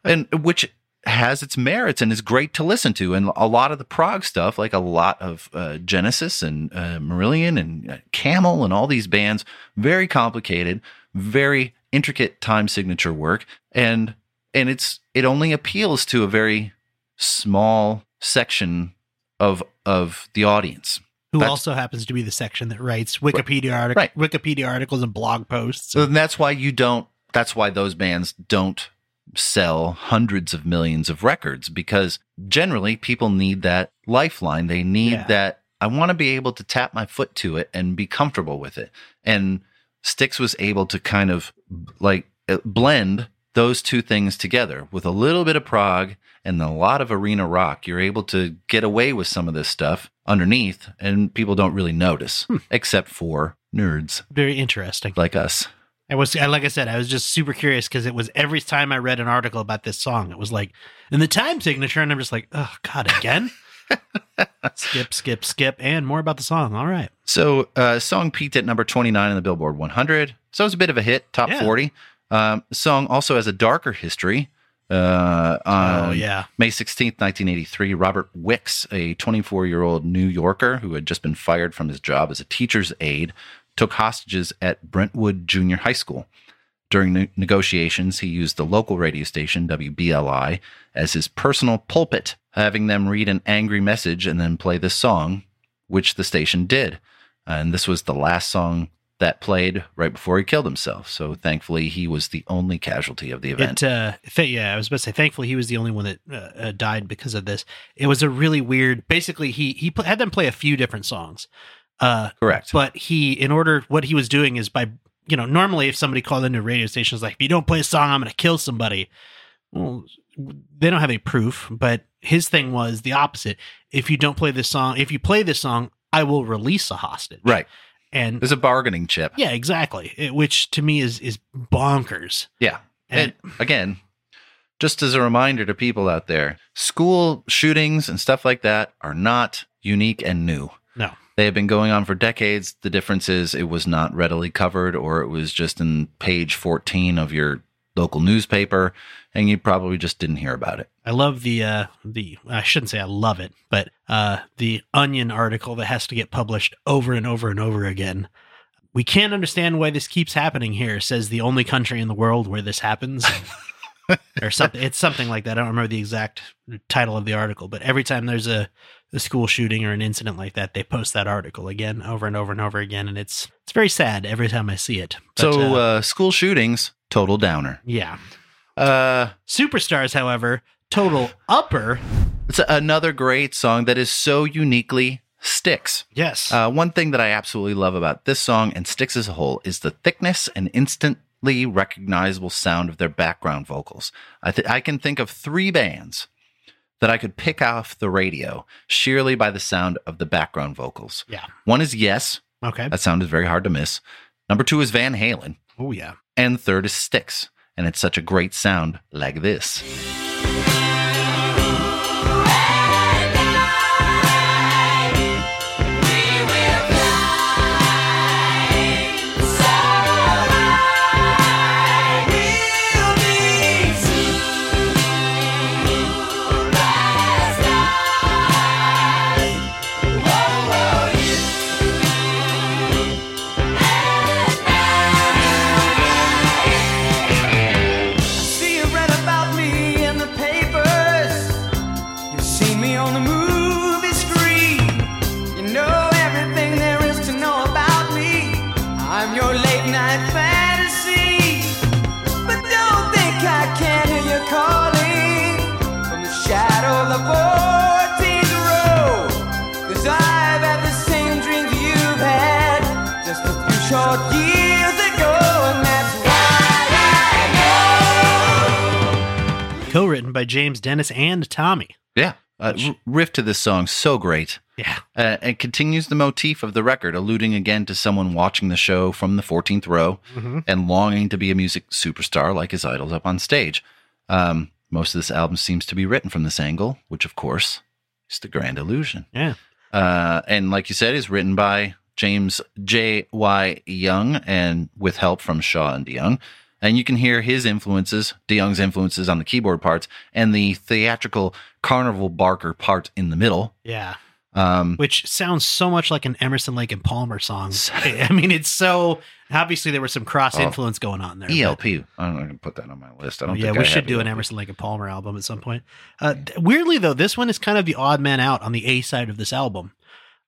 and which has its merits and is great to listen to. And a lot of the prog stuff, like a lot of uh, Genesis and uh, Marillion and uh, Camel and all these bands, very complicated, very intricate time signature work, and and it's it only appeals to a very small section of of the audience, who that's, also happens to be the section that writes Wikipedia articles, right. Wikipedia articles and blog posts. So and that's why you don't. That's why those bands don't sell hundreds of millions of records because generally people need that lifeline. They need yeah. that. I want to be able to tap my foot to it and be comfortable with it. And Styx was able to kind of like blend those two things together with a little bit of prog and a lot of arena rock. You're able to get away with some of this stuff underneath and people don't really notice hmm. except for nerds. Very interesting. Like us. I was, like I said, I was just super curious because it was every time I read an article about this song, it was like, and the time signature. And I'm just like, oh God, again, skip, skip, skip. And more about the song. All right. So uh song peaked at number twenty-nine in the Billboard one hundred. So it was a bit of a hit, top yeah. forty. Um, song also has a darker history. Uh, on oh, yeah. May sixteenth, nineteen eighty-three, Robert Wicks, a twenty-four-year-old New Yorker who had just been fired from his job as a teacher's aide, took hostages at Brentwood Junior High School. During ne- negotiations, he used the local radio station, W B L I, as his personal pulpit, having them read an angry message and then play this song, which the station did. And this was the last song that played right before he killed himself. So thankfully, he was the only casualty of the event. It, uh, th- yeah, I was about to say, thankfully, he was the only one that uh, uh, died because of this. It was a really weird. Basically, he he pl- had them play a few different songs. Uh, Correct. But he, in order, what he was doing is by, you know, normally if somebody called into a radio station, it's like, if you don't play a song, I'm going to kill somebody. Well, they don't have any proof, but his thing was the opposite. If you don't play this song, if you play this song, I will release a hostage. Right. And there's a bargaining chip. Yeah, exactly. It, which to me is, is bonkers. Yeah. And, and again, just as a reminder to people out there, school shootings and stuff like that are not unique and new. No. They have been going on for decades. The difference is it was not readily covered, or it was just in page fourteen of your local newspaper, and you probably just didn't hear about it. I love the uh the I shouldn't say I love it, but uh the Onion article that has to get published over and over and over again. We can't understand why this keeps happening here, says the only country in the world where this happens. Or something. It's something like that. I don't remember the exact title of the article, but every time there's a, a school shooting or an incident like that, they post that article again over and over and over again, and it's it's very sad every time I see it. But, so uh, uh school shootings, total downer. Yeah. Uh, Superstars, however, total upper. It's another great song that is so uniquely Styx. Yes. Uh, one thing that I absolutely love about this song and Styx as a whole is the thickness and instantly recognizable sound of their background vocals. I, th- I can think of three bands that I could pick off the radio sheerly by the sound of the background vocals. Yeah. One is Yes. Okay. That sound is very hard to miss. Number two is Van Halen. Oh, yeah. And third is Styx, and it's such a great sound like this. co-written by James, Dennis, and Tommy. Yeah. Uh, which... riff to this song, so great. Yeah. Uh, it continues the motif of the record, alluding again to someone watching the show from the fourteenth row mm-hmm. and longing to be a music superstar like his idols up on stage. Um, most of this album seems to be written from this angle, which, of course, is The Grand Illusion. Yeah. Uh, and like you said, is written by James J Y. Young and with help from Shaw and DeYoung. And you can hear his influences, DeYoung's influences on the keyboard parts and the theatrical Carnival Barker part in the middle. Yeah. Um, Which sounds so much like an Emerson, Lake and Palmer song. I mean, it's so obviously there was some cross influence oh, going on there. E L P. But, I'm going to put that on my list. I don't. Yeah, think we I should do E L P. An Emerson, Lake and Palmer album at some point. Uh, weirdly, though, this one is kind of the odd man out on the A side of this album.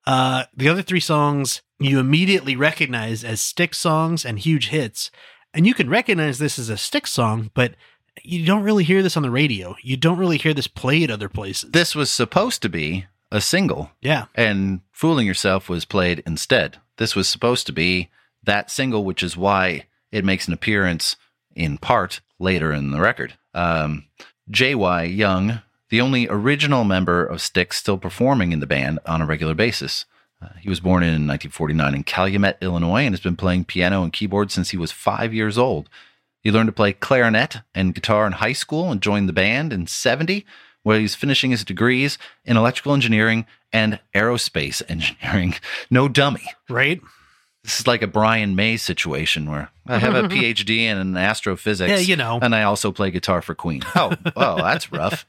Uh, the other three songs you immediately recognize as Styx songs and huge hits, and you can recognize this as a Styx song, but you don't really hear this on the radio. You don't really hear this played other places. This was supposed to be a single. Yeah. And Fooling Yourself was played instead. This was supposed to be that single, which is why it makes an appearance in part later in the record. Um, J Y. Young, the only original member of Styx still performing in the band on a regular basis. Uh, he was born in nineteen forty-nine in Calumet, Illinois, and has been playing piano and keyboard since he was five years old. He learned to play clarinet and guitar in high school and joined the band in seventy, where he's finishing his degrees in electrical engineering and aerospace engineering. No dummy. Right. This is like a Brian May situation where I have a P H D in astrophysics. Yeah, you know. And I also play guitar for Queen. Oh, oh, that's rough.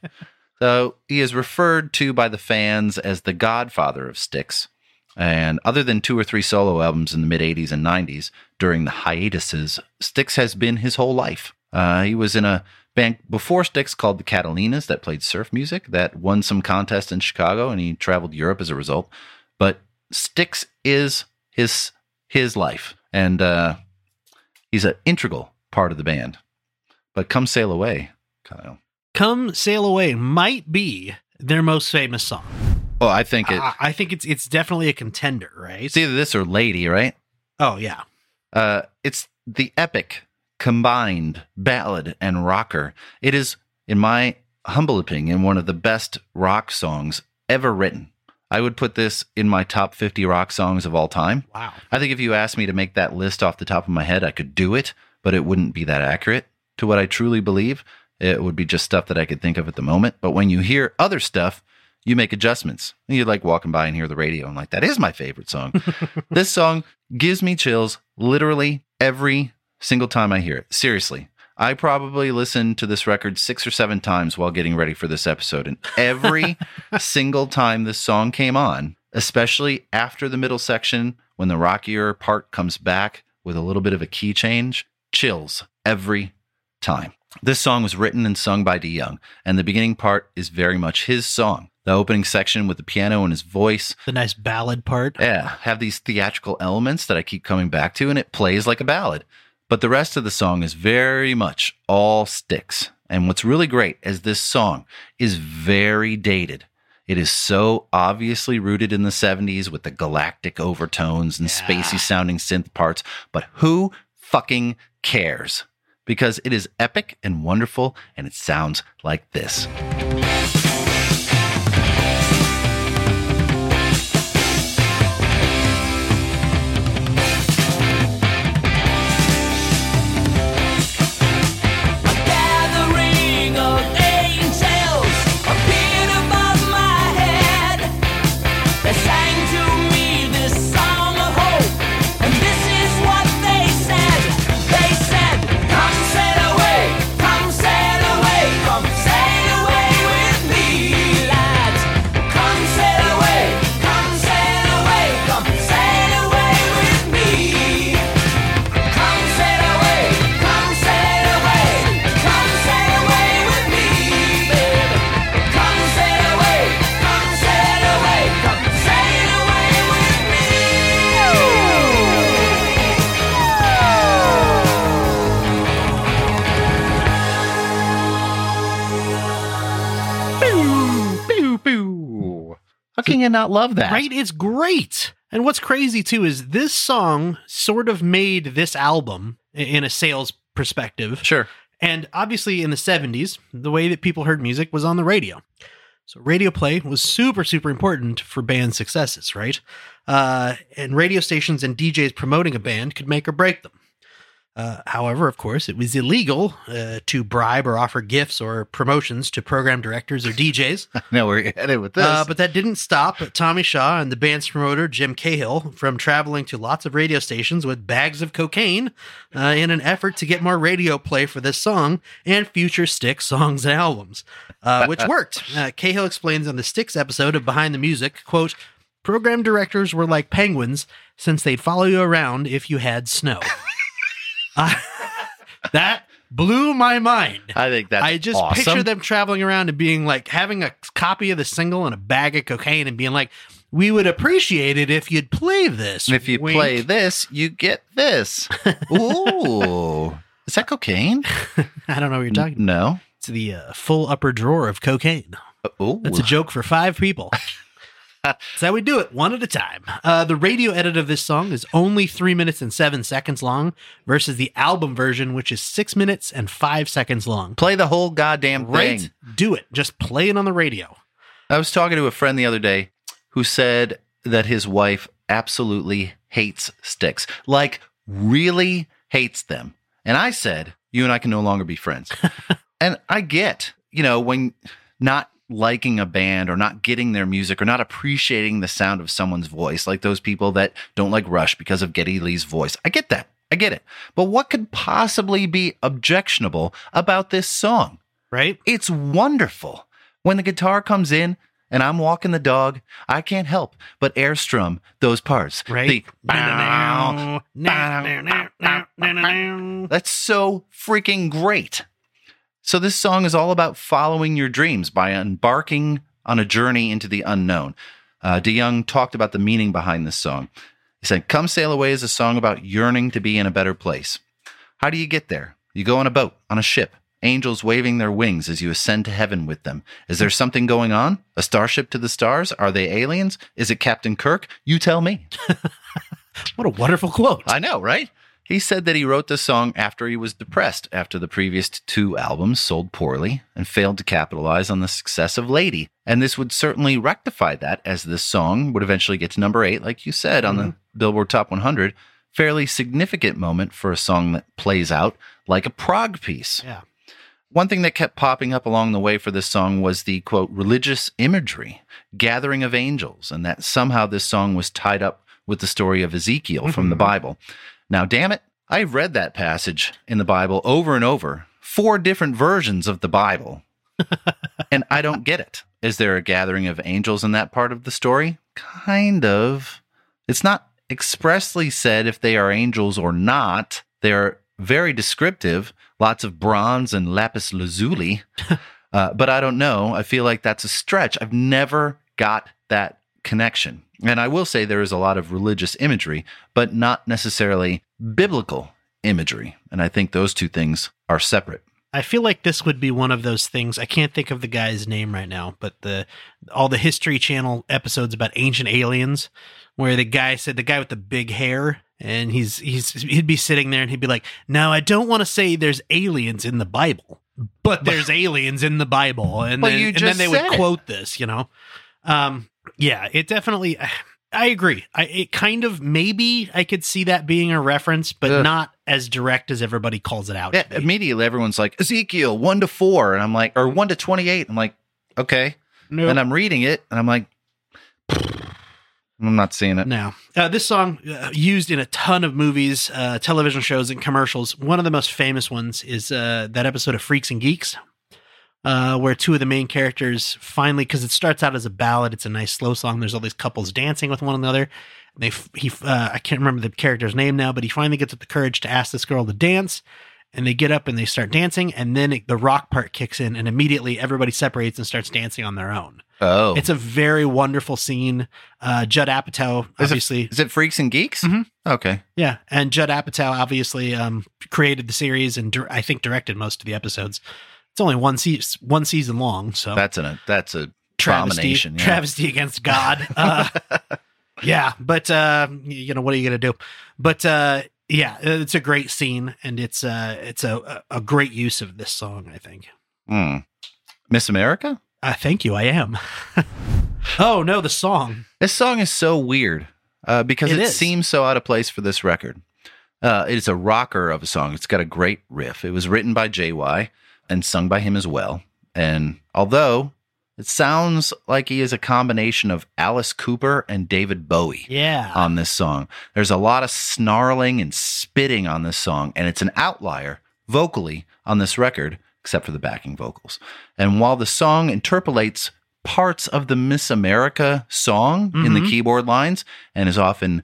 So he is referred to by the fans as the godfather of Styx. And other than two or three solo albums in the mid-eighties and nineties during the hiatuses, Styx has been his whole life. Uh, he was in a band before Styx called the Catalinas that played surf music that won some contests in Chicago, and he traveled Europe as a result. But Styx is his his life, and uh, he's an integral part of the band. But Come Sail Away, Kyle. Come Sail Away might be their most famous song. Oh, I think it. I, I think it's it's definitely a contender, right? It's either this or Lady, right? Oh, yeah. Uh, it's the epic combined ballad and rocker. It is, in my humble opinion, one of the best rock songs ever written. I would put this in my top fifty rock songs of all time. Wow. I think if you asked me to make that list off the top of my head, I could do it, but it wouldn't be that accurate to what I truly believe. It would be just stuff that I could think of at the moment. But when you hear other stuff, you make adjustments. You're like walking by and hear the radio and like, that is my favorite song. This song gives me chills literally every single time I hear it. Seriously, I probably listened to this record six or seven times while getting ready for this episode. And every single time this song came on, especially after the middle section, when the rockier part comes back with a little bit of a key change, chills every time. This song was written and sung by DeYoung, and the beginning part is very much his song. The opening section with the piano and his voice. The nice ballad part. Yeah, have these theatrical elements that I keep coming back to, and it plays like a ballad. But the rest of the song is very much all Styx. And what's really great is this song is very dated. It is so obviously rooted in the seventies with the galactic overtones and yeah. spacey sounding synth parts. But who fucking cares? Because it is epic and wonderful, and it sounds like this. How can you not love that? Right? It's great. And what's crazy, too, is this song sort of made this album in a sales perspective. Sure. And obviously in the seventies, the way that people heard music was on the radio. So radio play was super, super important for band successes, right? Uh, and radio stations and D Js promoting a band could make or break them. Uh, however, of course, it was illegal uh, to bribe or offer gifts or promotions to program directors or D Js. I know where you're headed with this. Uh, but that didn't stop Tommy Shaw and the band's promoter, Jim Cahill, from traveling to lots of radio stations with bags of cocaine uh, in an effort to get more radio play for this song and future Styx songs and albums, uh, which worked. Uh, Cahill explains on the Styx episode of Behind the Music, quote, "Program directors were like penguins since they'd follow you around if you had snow." Uh, that blew my mind. I think that's I just awesome. Picture them traveling around and being like, having a copy of the single and a bag of cocaine and being like, "We would appreciate it if you'd play this. And if you Wink. play this, you get this." Ooh. Is that cocaine? I don't know what you're talking N- about. No. It's the uh, full upper drawer of cocaine. Uh, that's a joke for five people. So how we do it, one at a time. Uh, the radio edit of this song is only three minutes and seven seconds long versus the album version, which is six minutes and five seconds long. Play the whole goddamn thing. Right? Do it. Just play it on the radio. I was talking to a friend the other day who said that his wife absolutely hates Styx. Like, really hates them. And I said, you and I can no longer be friends. And I get, you know, when not liking a band or not getting their music or not appreciating the sound of someone's voice, like those people that don't like Rush because of Geddy Lee's voice. I get that. I get it. But what could possibly be objectionable about this song? Right? It's wonderful. When the guitar comes in and I'm walking the dog, I can't help but air strum those parts. Right? The bow, bow, bow, bow. That's so freaking great. So this song is all about following your dreams by embarking on a journey into the unknown. Uh, DeYoung talked about the meaning behind this song. He said, "Come Sail Away is a song about yearning to be in a better place. How do you get there? You go on a boat, on a ship, angels waving their wings as you ascend to heaven with them. Is there something going on? A starship to the stars? Are they aliens? Is it Captain Kirk? You tell me." What a wonderful quote. I know, right? He said that he wrote the song after he was depressed, after the previous two albums sold poorly and failed to capitalize on the success of Lady. And this would certainly rectify that, as this song would eventually get to number eight, like you said, on mm-hmm. the Billboard Top one hundred. Fairly significant moment for a song that plays out like a prog piece. Yeah. One thing that kept popping up along the way for this song was the, quote, religious imagery, gathering of angels, and that somehow this song was tied up with the story of Ezekiel mm-hmm. from the Bible. Now, damn it, I've read that passage in the Bible over and over, four different versions of the Bible, and I don't get it. Is there a gathering of angels in that part of the story? Kind of. It's not expressly said if they are angels or not. They are very descriptive, lots of bronze and lapis lazuli, uh, but I don't know. I feel like that's a stretch. I've never got that connection. And I will say there is a lot of religious imagery, but not necessarily biblical imagery. And I think those two things are separate. I feel like this would be one of those things. I can't think of the guy's name right now, but the all the History Channel episodes about ancient aliens, where the guy said, the guy with the big hair, and he's he's he'd be sitting there and he'd be like, "Now, I don't want to say there's aliens in the Bible, but there's aliens in the Bible." And well, then, and then they would it. quote this, you know? Um, Yeah, it definitely, I agree. I, it kind of, maybe I could see that being a reference, but Ugh. not as direct as everybody calls it out. Yeah, immediately everyone's like, Ezekiel one to four, and I'm like, or one to twenty-eight. I'm like, okay. Nope. And I'm reading it, and I'm like, I'm not seeing it. No. Uh, this song, uh, used in a ton of movies, uh, television shows, and commercials. One of the most famous ones is uh, that episode of Freaks and Geeks. Uh, where two of the main characters finally, because it starts out as a ballad, it's a nice slow song. There's all these couples dancing with one another. And they, he, uh, I can't remember the character's name now, but he finally gets up the courage to ask this girl to dance. And they get up and they start dancing, and then it, the rock part kicks in, and immediately everybody separates and starts dancing on their own. Oh, it's a very wonderful scene. Uh, Judd Apatow, is obviously, it, is it Freaks and Geeks? Mm-hmm. Okay, yeah, and Judd Apatow obviously um, created the series and di- I think directed most of the episodes. It's only one season, one season long, so that's an that's a travesty, yeah. travesty against God. Uh, yeah, but uh, you know, what are you gonna do? But uh, yeah, it's a great scene, and it's uh it's a a great use of this song, I think. Mm. Miss America? Uh, thank you, I am. Oh, no, the song. This song is so weird uh, because it, it seems so out of place for this record. Uh, it is a rocker of a song. It's got a great riff. It was written by J Y and sung by him as well. And although it sounds like he is a combination of Alice Cooper and David Bowie yeah. on this song, there's a lot of snarling and spitting on this song. And it's an outlier vocally on this record, except for the backing vocals. And while the song interpolates parts of the Miss America song mm-hmm. in the keyboard lines and is often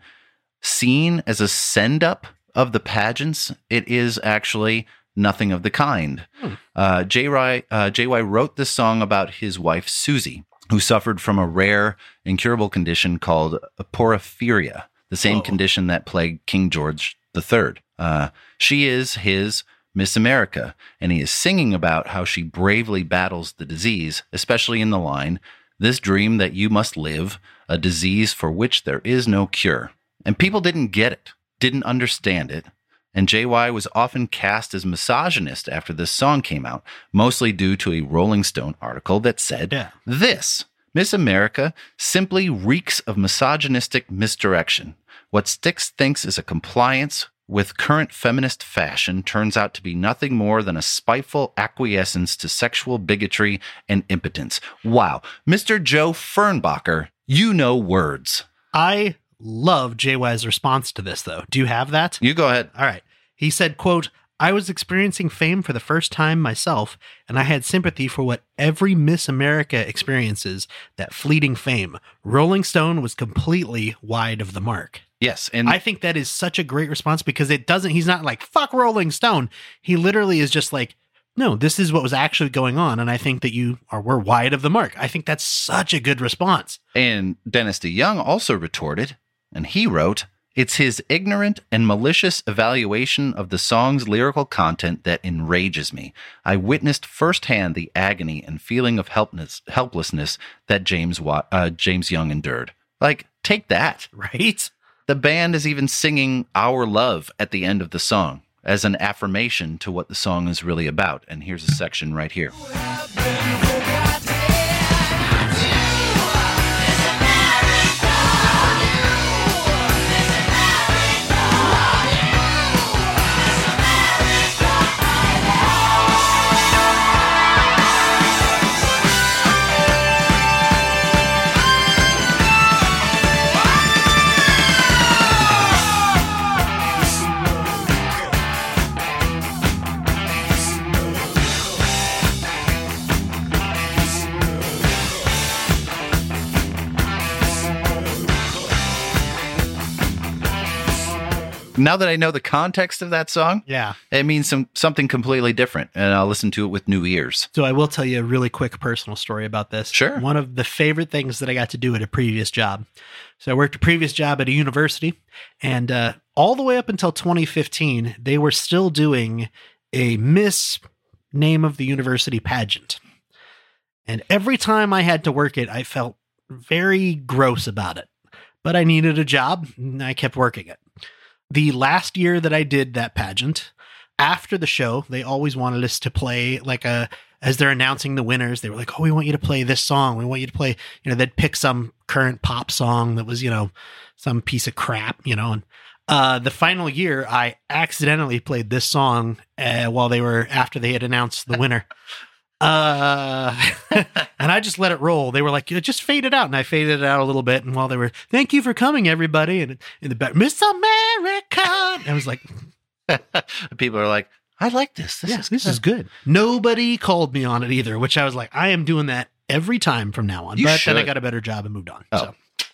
seen as a send-up of the pageants, it is actually nothing of the kind. Hmm. Uh, J Y, uh, J Y wrote this song about his wife, Susie, who suffered from a rare, incurable condition called porphyria, the same oh. condition that plagued King George the Third. Uh, she is his Miss America, and he is singing about how she bravely battles the disease, especially in the line, "This dream that you must live, a disease for which there is no cure." And people didn't get it, didn't understand it, and J Y was often cast as misogynist after this song came out, mostly due to a Rolling Stone article that said, yeah. this, Miss America, simply reeks of misogynistic misdirection. What Styx thinks is a compliance with current feminist fashion turns out to be nothing more than a spiteful acquiescence to sexual bigotry and impotence. Wow. Mister Joe Fernbacher, you know words. I love J Y's response to this, though. Do you have that? You go ahead. All right. He said, quote, "I was experiencing fame for the first time myself, and I had sympathy for what every Miss America experiences, that fleeting fame. Rolling Stone was completely wide of the mark." Yes. And I think that is such a great response because it doesn't, he's not like, fuck Rolling Stone. He literally is just like, no, this is what was actually going on. And I think that you are, we're wide of the mark. I think that's such a good response. And Dennis DeYoung also retorted, and he wrote, "It's his ignorant and malicious evaluation of the song's lyrical content that enrages me. I witnessed firsthand the agony and feeling of helpless, helplessness that James, uh, James Young endured." Like, take that. Right? The band is even singing "Our Love" at the end of the song as an affirmation to what the song is really about. And here's a section right here. Now that I know the context of that song, yeah, it means some something completely different, and I'll listen to it with new ears. So I will tell you a really quick personal story about this. Sure. One of the favorite things that I got to do at a previous job. So I worked a previous job at a university, and uh, all the way up until twenty fifteen, they were still doing a Miss Name of the University pageant. And every time I had to work it, I felt very gross about it. But I needed a job, and I kept working it. The last year that I did that pageant, after the show, they always wanted us to play like a, as they're announcing the winners, they were like, "Oh, we want you to play this song. We want you to play," you know, they'd pick some current pop song that was, you know, some piece of crap, you know, and uh, the final year I accidentally played this song uh, while they were, after they had announced the winner. Uh, and I just let it roll. They were like, "Yeah, just fade it out." And I faded it out a little bit. And while they were, "Thank you for coming, everybody," and in the back, "Miss America," I was like, people are like, "I like this. This, yeah, is, this good. is good. Nobody called me on it either, which I was like, I am doing that every time from now on. You but should. Then I got a better job and moved on. Oh. So,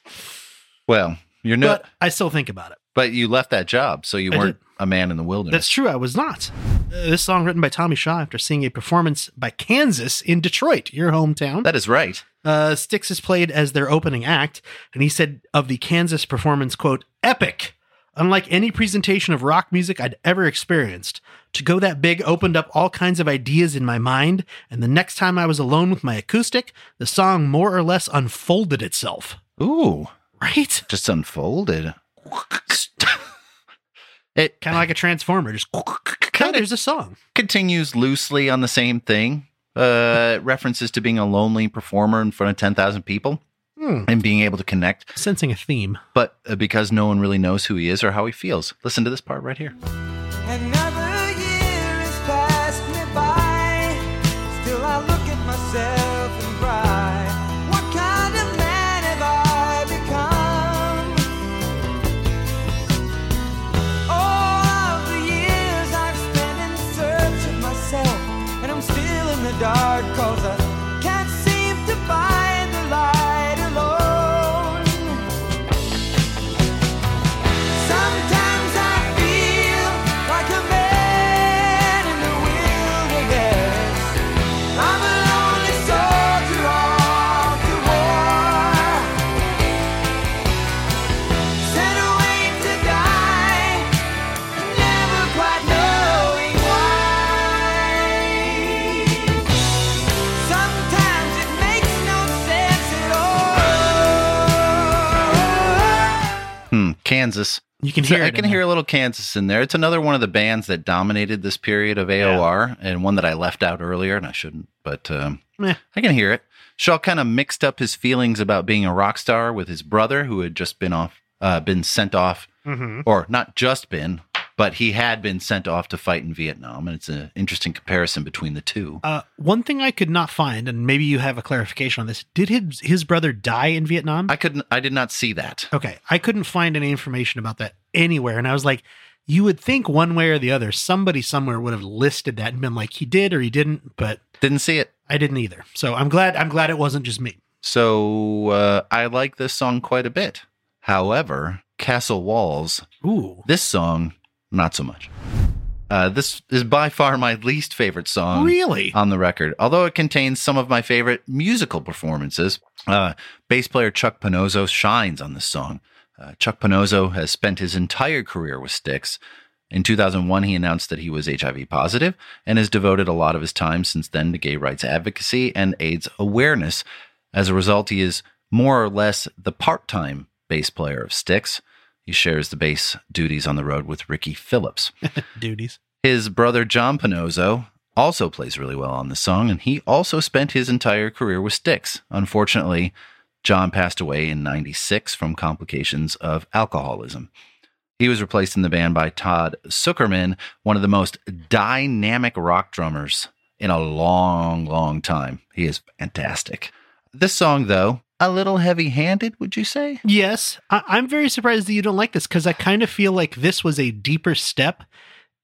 well, you're not, but I still think about it, but you left that job. So you I weren't did. a man in the wilderness. That's true. I was not. This song written by Tommy Shaw after seeing a performance by Kansas in Detroit, your hometown. That is right. Uh, Styx is played as their opening act, and he said of the Kansas performance, quote, "Epic. Unlike any presentation of rock music I'd ever experienced. To go that big opened up all kinds of ideas in my mind, and the next time I was alone with my acoustic, the song more or less unfolded itself." Ooh. Right? Just unfolded. It kind of like a transformer. Just cut. There's a song. Continues loosely on the same thing. Uh, references to being a lonely performer in front of ten thousand people hmm. and being able to connect. Sensing a theme. But uh, because no one really knows who he is or how he feels. Listen to this part right here. Another year has passed me by. Still I look at myself and cry. What kind of man have I become? All of the years I've spent in search of myself, and I'm still in the dark 'cause I can't seem to find the light alone. Sometimes Kansas. You can hear so it I can hear that. A little Kansas in there. It's another one of the bands that dominated this period of A O R, yeah. and one that I left out earlier, and I shouldn't, but um, eh. I can hear it. Shaw kind of mixed up his feelings about being a rock star with his brother, who had just been off, uh, been sent off, mm-hmm. or not just been, but he had been sent off to fight in Vietnam, and it's an interesting comparison between the two. Uh, one thing I could not find, and maybe you have a clarification on this, did his, his brother die in Vietnam? I couldn't. I did not see that. Okay. I couldn't find any information about that anywhere, and I was like, you would think one way or the other, somebody somewhere would have listed that and been like, he did or he didn't, but... Didn't see it. I didn't either. So I'm glad, I'm glad it wasn't just me. So uh, I like this song quite a bit. However, Castle Walls, ooh, this song... Not so much. Uh, this is by far my least favorite song really? on the record, although it contains some of my favorite musical performances. Uh, bass player Chuck Panozzo shines on this song. Uh, Chuck Panozzo has spent his entire career with Styx. In two thousand one, he announced that he was H I V positive and has devoted a lot of his time since then to gay rights advocacy and AIDS awareness. As a result, he is more or less the part-time bass player of Styx. He shares the bass duties on the road with Ricky Phillips. Duties. His brother, John Panozzo, also plays really well on the song, and he also spent his entire career with Styx. Unfortunately, John passed away in ninety-six from complications of alcoholism. He was replaced in the band by Todd Zuckerman, one of the most dynamic rock drummers in a long, long time. He is fantastic. This song, though, a little heavy-handed, would you say? Yes. I- I'm very surprised that you don't like this, because I kind of feel like this was a deeper step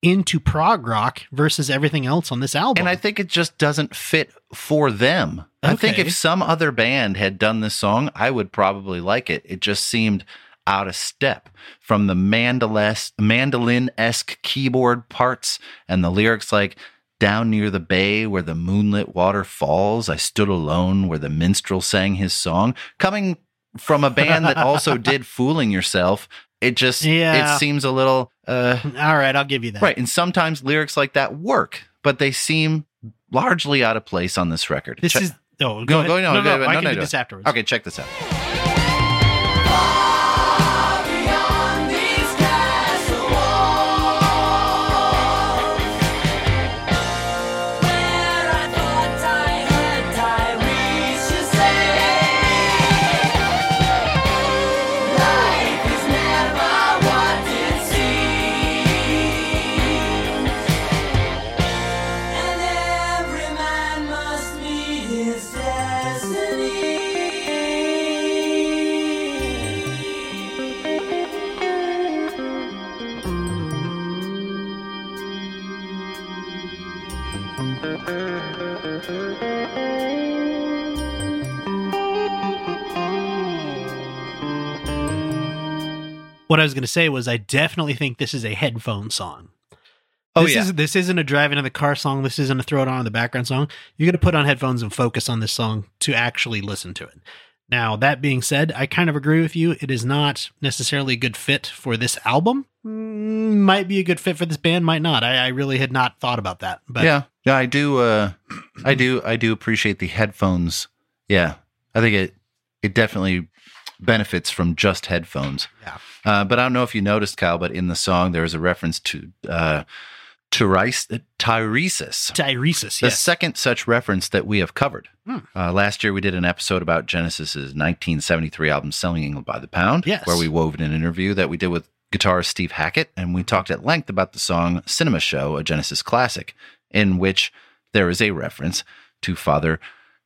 into prog rock versus everything else on this album. And I think it just doesn't fit for them. Okay. I think if some other band had done this song, I would probably like it. It just seemed out of step from the mandoles- mandolin-esque keyboard parts and the lyrics like... Down near the bay where the moonlit water falls, I stood alone where the minstrel sang his song. Coming from a band that also did Fooling Yourself, it just yeah. it seems a little... Uh, All right, I'll give you that. Right, and sometimes lyrics like that work, but they seem largely out of place on this record. This check, is... Oh, go no, go, no, no, no, no, I no, can no, do no. this afterwards. Okay, check this out. What I was going to say was I definitely think this is a headphone song. Oh, this yeah. Is, this isn't a drive into the car song. This isn't a throw it on in the background song. You're going to put on headphones and focus on this song to actually listen to it. Now, that being said, I kind of agree with you. It is not necessarily a good fit for this album. Might be a good fit for this band, might not. I, I really had not thought about that. But yeah, yeah, I do. Uh, I do. I do appreciate the headphones. Yeah, I think it. It definitely benefits from just headphones. Yeah. Uh, but I don't know if you noticed, Kyle, but in the song, there is a reference to uh, tyresis. Tyresis, yes. The second such reference that we have covered. Hmm. Uh, last year, we did an episode about Genesis's nineteen seventy-three album, Selling England by the Pound, yes. where we wove in an interview that we did with guitarist Steve Hackett, and we talked at length about the song Cinema Show, a Genesis classic, in which there is a reference to Father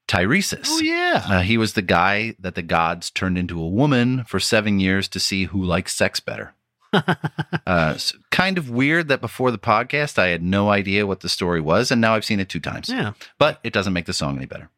Tyresis. Oh, yeah. Uh, he was the guy that the gods turned into a woman for seven years to see who likes sex better. uh, so kind of weird that before the podcast, I had no idea what the story was, and now I've seen it two times. Yeah. But it doesn't make the song any better.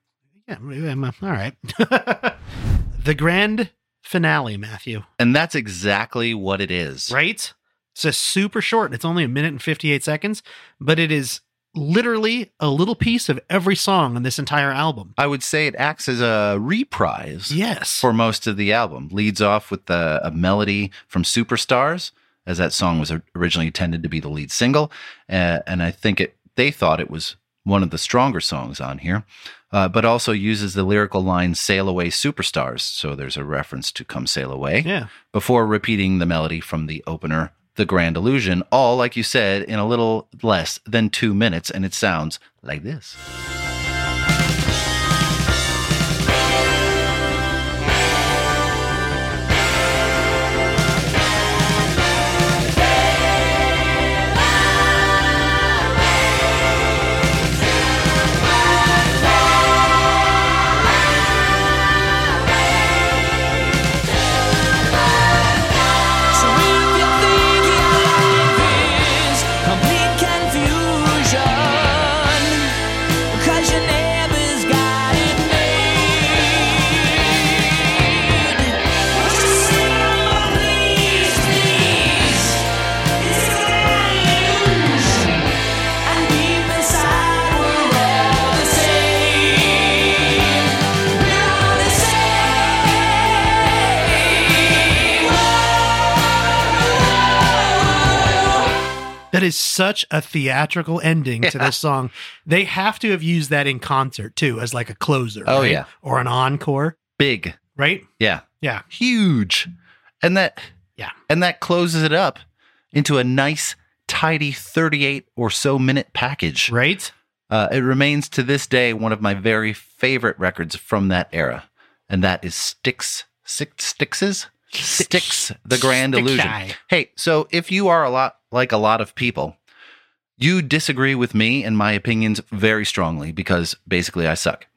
Yeah, I'm, uh, all right. The grand finale, Matthew. And that's exactly what it is. Right? It's a super short. It's only a minute and fifty-eight seconds, but it is literally a little piece of every song on this entire album. I would say it acts as a reprise. Yes. For most of the album. Leads off with the, a melody from Superstars, as that song was originally intended to be the lead single. Uh, and I think it they thought it was one of the stronger songs on here, uh, but also uses the lyrical line, Sail Away Superstars. So there's a reference to Come Sail Away. Yeah. Before repeating the melody from the opener, The Grand Illusion, all, like you said, in a little less than two minutes, and it sounds like this. That is such a theatrical ending yeah. to this song. They have to have used that in concert, too, as like a closer. Oh, right? yeah. Or an encore. Big. Right? Yeah. Yeah. Huge. And that yeah. And that closes it up into a nice, tidy thirty-eight or so minute package. Right? Uh, it remains to this day one of my very favorite records from that era. And that is Styx. Styx's? Styx, The Grand Illusion. Hey, so if you are a lot like a lot of people, you disagree with me and my opinions very strongly because basically I suck.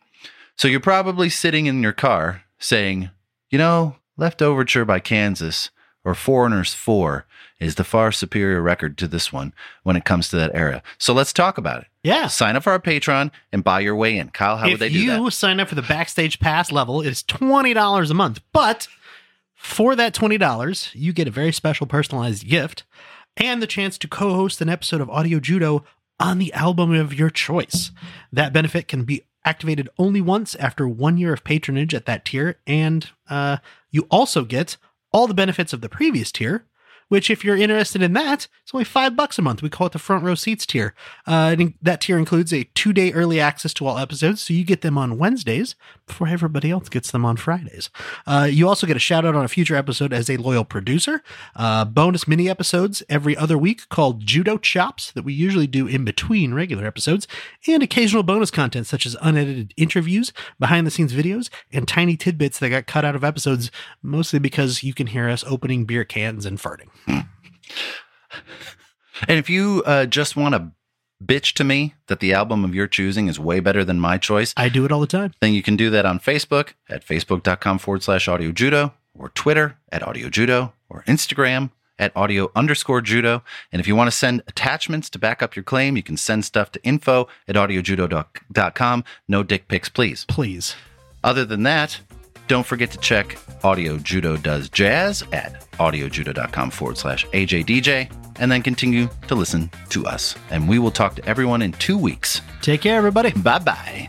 So you're probably sitting in your car saying, you know, Left Overture by Kansas or Foreigners four is the far superior record to this one when it comes to that era. So let's talk about it. Yeah. Sign up for our Patreon and buy your way in. Kyle, how if would they do that? If you sign up for the Backstage Pass level, it's twenty dollars a month, but for that twenty dollars, you get a very special personalized gift and the chance to co-host an episode of Audio Judo on the album of your choice. That benefit can be activated only once after one year of patronage at that tier. And uh, you also get all the benefits of the previous tier, which if you're interested in that, it's only five bucks a month. We call it the front row seats tier. Uh, and that tier includes a two-day early access to all episodes, so you get them on Wednesdays before everybody else gets them on Fridays. Uh, you also get a shout-out on a future episode as a loyal producer, uh, bonus mini-episodes every other week called Judo Chops that we usually do in between regular episodes, and occasional bonus content such as unedited interviews, behind-the-scenes videos, and tiny tidbits that got cut out of episodes, mostly because you can hear us opening beer cans and farting. And if you uh, just want to bitch to me that the album of your choosing is way better than my choice, I do it all the time. Then you can do that on Facebook at facebook.com forward slash audio judo or Twitter at audio judo or Instagram at audio underscore judo. And if you want to send attachments to back up your claim, you can send stuff to info at audio judo dot com. No dick pics, please. Please. Other than that, don't forget to check Audio Judo Does Jazz at audiojudo.com forward slash AJDJ, and then continue to listen to us. And we will talk to everyone in two weeks. Take care, everybody. Bye-bye.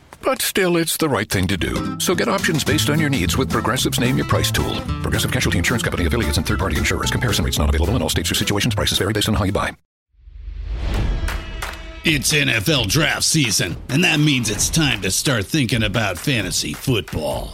But still, it's the right thing to do. So get options based on your needs with Progressive's Name Your Price tool. Progressive Casualty Insurance Company, affiliates, and third-party insurers. Comparison rates not available in all states or situations. Prices vary based on how you buy. It's N F L draft season, and that means it's time to start thinking about fantasy football.